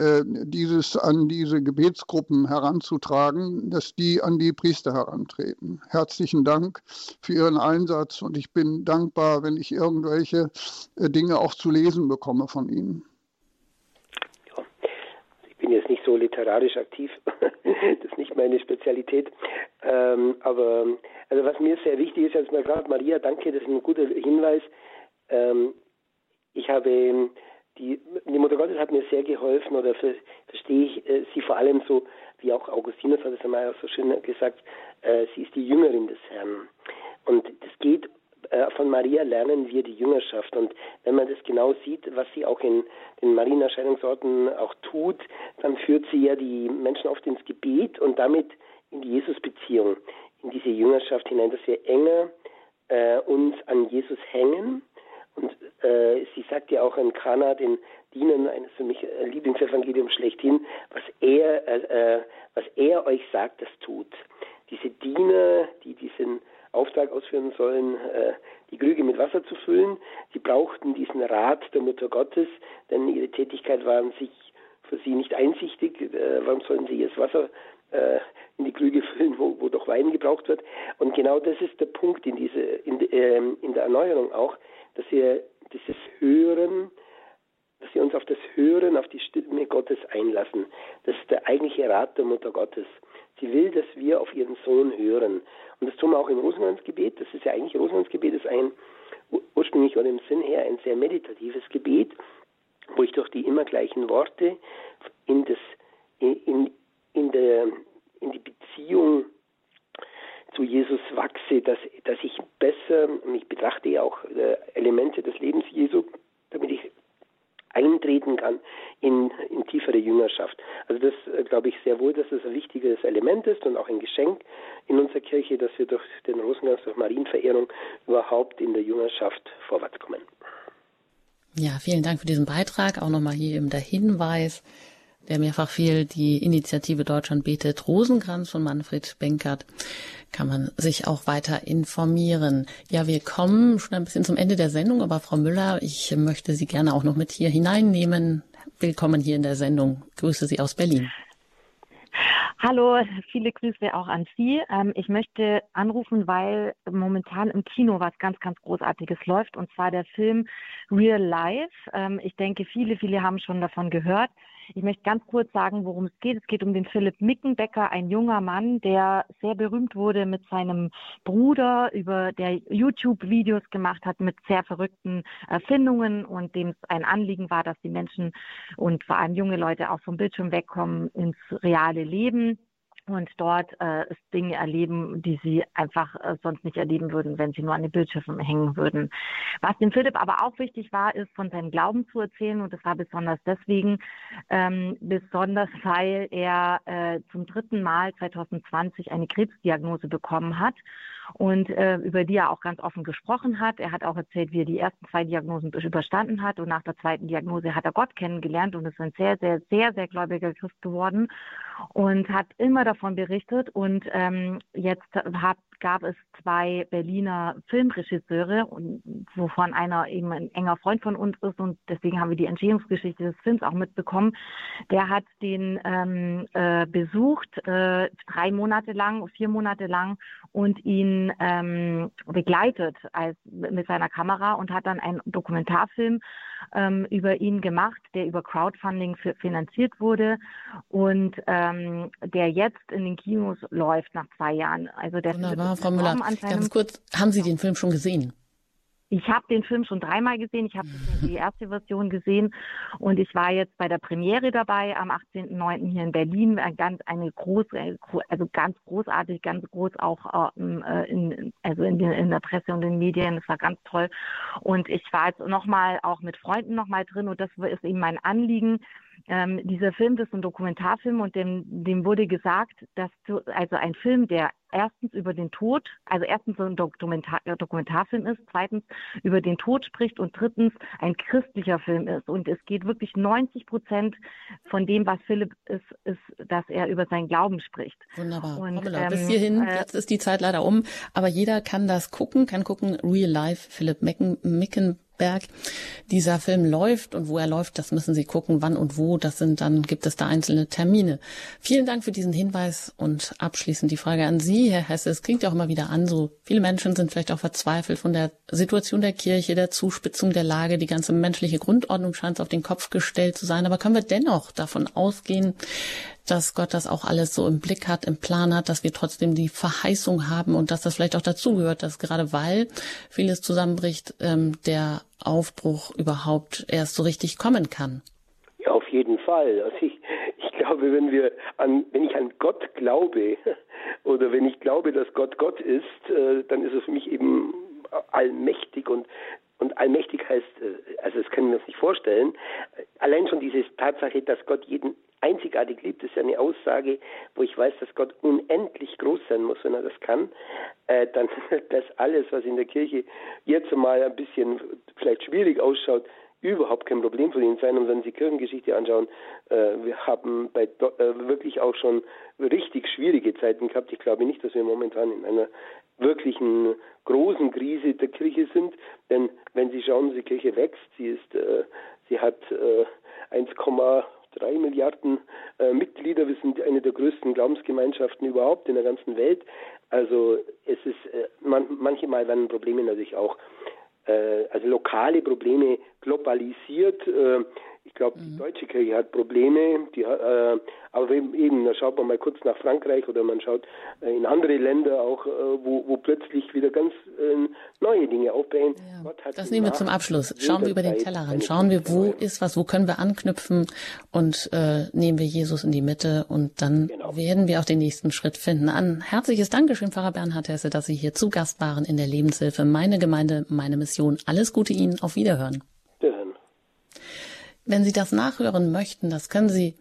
dieses an diese Gebetsgruppen heranzutragen, dass die an die Priester herantreten. Herzlichen Dank für Ihren Einsatz und ich bin dankbar, wenn ich irgendwelche Dinge auch zu lesen bekomme von Ihnen. Ja, ich bin jetzt nicht so literarisch aktiv, das ist nicht meine Spezialität, aber also was mir sehr wichtig ist, jetzt mal gerade, Maria, danke, das ist ein guter Hinweis. Ich habe... Die Mutter Gottes hat mir sehr geholfen, oder verstehe ich sie vor allem so, wie auch Augustinus hat es einmal so schön gesagt, sie ist die Jüngerin des Herrn. Und das geht, von Maria lernen wir die Jüngerschaft. Und wenn man das genau sieht, was sie auch in den Marienerscheinungsorten auch tut, dann führt sie ja die Menschen oft ins Gebet und damit in die Jesusbeziehung, in diese Jüngerschaft hinein, dass wir enger uns an Jesus hängen. Und sie sagt ja auch an Kana, den Dienern eines für mich Lieblingsevangeliums schlechthin, was er euch sagt, das tut. Diese Diener, die diesen Auftrag ausführen sollen, die Krüge mit Wasser zu füllen, die brauchten diesen Rat der Mutter Gottes, denn ihre Tätigkeit war für sie nicht einsichtig. Warum sollen sie jetzt Wasser in die Krüge füllen, wo doch Wein gebraucht wird? Und genau das ist der Punkt in der Erneuerung auch, dass wir dieses Hören dass wir uns auf das Hören, auf die Stimme Gottes einlassen. Das ist der eigentliche Rat der Mutter Gottes. Sie will, dass wir auf ihren Sohn hören. Und das tun wir auch im Rosenkranzgebet. Das ist ja eigentlich, Rosenkranzgebet ist ein, ursprünglich oder im Sinn her, ein sehr meditatives Gebet, wo ich durch die immer gleichen Worte in die Beziehung zu Jesus wachse, dass ich besser, und ich betrachte ja auch Elemente des Lebens Jesu, damit ich eintreten kann in tiefere Jüngerschaft. Also das glaube ich sehr wohl, dass das ein wichtiges Element ist und auch ein Geschenk in unserer Kirche, dass wir durch den Rosenkranz, durch Marienverehrung überhaupt in der Jüngerschaft vorwärts kommen. Ja, vielen Dank für diesen Beitrag. Auch nochmal hier eben der Hinweis, der mehrfach fiel, die Initiative Deutschland betet Rosenkranz von Manfred Benkert. Kann man sich auch weiter informieren. Ja, wir kommen schon ein bisschen zum Ende der Sendung, aber Frau Müller, ich möchte Sie gerne auch noch mit hier hineinnehmen. Willkommen hier in der Sendung. Grüße Sie aus Berlin. Hallo, viele Grüße auch an Sie. Ich möchte anrufen, weil momentan im Kino was ganz, ganz Großartiges läuft, und zwar der Film Real Life. Ich denke, viele, viele haben schon davon gehört. Ich möchte ganz kurz sagen, worum es geht. Es geht um den Philipp Mickenbecker, ein junger Mann, der sehr berühmt wurde mit seinem Bruder, der YouTube-Videos gemacht hat mit sehr verrückten Erfindungen, und dem es ein Anliegen war, dass die Menschen und vor allem junge Leute auch vom Bildschirm wegkommen ins reale Leben und dort Dinge erleben, die sie einfach sonst nicht erleben würden, wenn sie nur an den Bildschirmen hängen würden. Was dem Philipp aber auch wichtig war, ist, von seinem Glauben zu erzählen, und das war besonders deswegen, weil er zum 3. Mal 2020 eine Krebsdiagnose bekommen hat und über die er auch ganz offen gesprochen hat. Er hat auch erzählt, wie er die ersten 2 Diagnosen überstanden hat, und nach der 2. Diagnose hat er Gott kennengelernt und ist ein sehr, sehr, sehr, sehr gläubiger Christ geworden und hat immer davon berichtet. Und jetzt gab es 2 Berliner Filmregisseure, und wovon einer eben ein enger Freund von uns ist, und deswegen haben wir die Entstehungsgeschichte des Films auch mitbekommen. Der hat den besucht, 3 Monate lang, 4 Monate lang, und ihn begleitet mit seiner Kamera, und hat dann einen Dokumentarfilm über ihn gemacht, der über Crowdfunding finanziert wurde und der jetzt in den Kinos läuft nach 2 Jahren. Also der Wunderbar, Frau Müller. Ganz kurz, haben Sie den Film schon gesehen? Ich habe den Film schon 3 Mal gesehen. Ich habe die erste Version gesehen, und ich war jetzt bei der Premiere dabei am 18.09. hier in Berlin. Ganz großartig, ganz groß auch in der Presse und in den Medien. Das war ganz toll. Und ich war jetzt auch mit Freunden nochmal drin, und das ist eben mein Anliegen. Dieser Film ist ein Dokumentarfilm, und dem wurde gesagt, dass ein Film, der erstens über den Tod, also erstens so ein Dokumentarfilm ist, zweitens über den Tod spricht und drittens ein christlicher Film ist. Und es geht wirklich 90% von dem, was Philipp ist, dass er über seinen Glauben spricht. Wunderbar. Und, bis hierhin, jetzt ist die Zeit leider um, aber jeder kann das gucken, Real Life, Philipp Mickenbecker. Dieser Film läuft, und wo er läuft, das müssen Sie gucken, wann und wo. Dann gibt es da einzelne Termine. Vielen Dank für diesen Hinweis, und abschließend die Frage an Sie, Herr Hesse. Es klingt ja auch immer wieder an, so viele Menschen sind vielleicht auch verzweifelt von der Situation der Kirche, der Zuspitzung der Lage. Die ganze menschliche Grundordnung scheint auf den Kopf gestellt zu sein. Aber können wir dennoch davon ausgehen, dass Gott das auch alles so im Blick hat, im Plan hat, dass wir trotzdem die Verheißung haben und dass das vielleicht auch dazugehört, dass gerade weil vieles zusammenbricht, der Aufbruch überhaupt erst so richtig kommen kann? Ja, auf jeden Fall. Also ich glaube, wenn ich an Gott glaube oder wenn ich glaube, dass Gott Gott ist, dann ist es für mich eben allmächtig, und allmächtig heißt, also das können wir uns nicht vorstellen, allein schon diese Tatsache, dass Gott jeden einzigartig liebt, ist ja eine Aussage, wo ich weiß, dass Gott unendlich groß sein muss, wenn er das kann, dann dass alles, was in der Kirche jetzt mal ein bisschen vielleicht schwierig ausschaut, überhaupt kein Problem für ihn sein. Und wenn Sie Kirchengeschichte anschauen, wir haben wirklich auch schon richtig schwierige Zeiten gehabt. Ich glaube nicht, dass wir momentan in einer wirklichen großen Krise der Kirche sind, denn wenn Sie schauen, die Kirche wächst, sie hat 1,3 Milliarden Mitglieder, wir sind eine der größten Glaubensgemeinschaften überhaupt in der ganzen Welt. Also es ist, manchmal werden Probleme natürlich auch, also lokale Probleme globalisiert. Ich glaube, die deutsche Kirche hat Probleme, aber eben, da schaut man mal kurz nach Frankreich oder man schaut in andere Länder auch, wo plötzlich wieder ganz neue Dinge aufbrechen. Ja, das nehmen wir zum Abschluss. Schauen wir über den Tellerrand, schauen wir, wo ist was, wo können wir anknüpfen und nehmen wir Jesus in die Mitte und dann werden wir auch den nächsten Schritt finden. Ein herzliches Dankeschön, Pfarrer Bernhard Hesse, dass Sie hier zu Gast waren in der Lebenshilfe. Meine Gemeinde, meine Mission. Alles Gute Ihnen, auf Wiederhören. Wenn Sie das nachhören möchten, das können Sie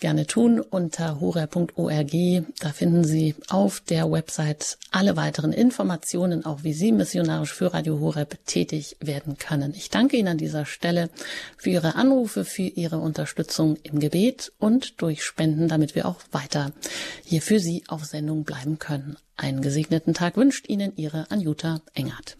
gerne tun unter horeb.org. Da finden Sie auf der Website alle weiteren Informationen, auch wie Sie missionarisch für Radio Horeb tätig werden können. Ich danke Ihnen an dieser Stelle für Ihre Anrufe, für Ihre Unterstützung im Gebet und durch Spenden, damit wir auch weiter hier für Sie auf Sendung bleiben können. Einen gesegneten Tag wünscht Ihnen Ihre Anjuta Engert.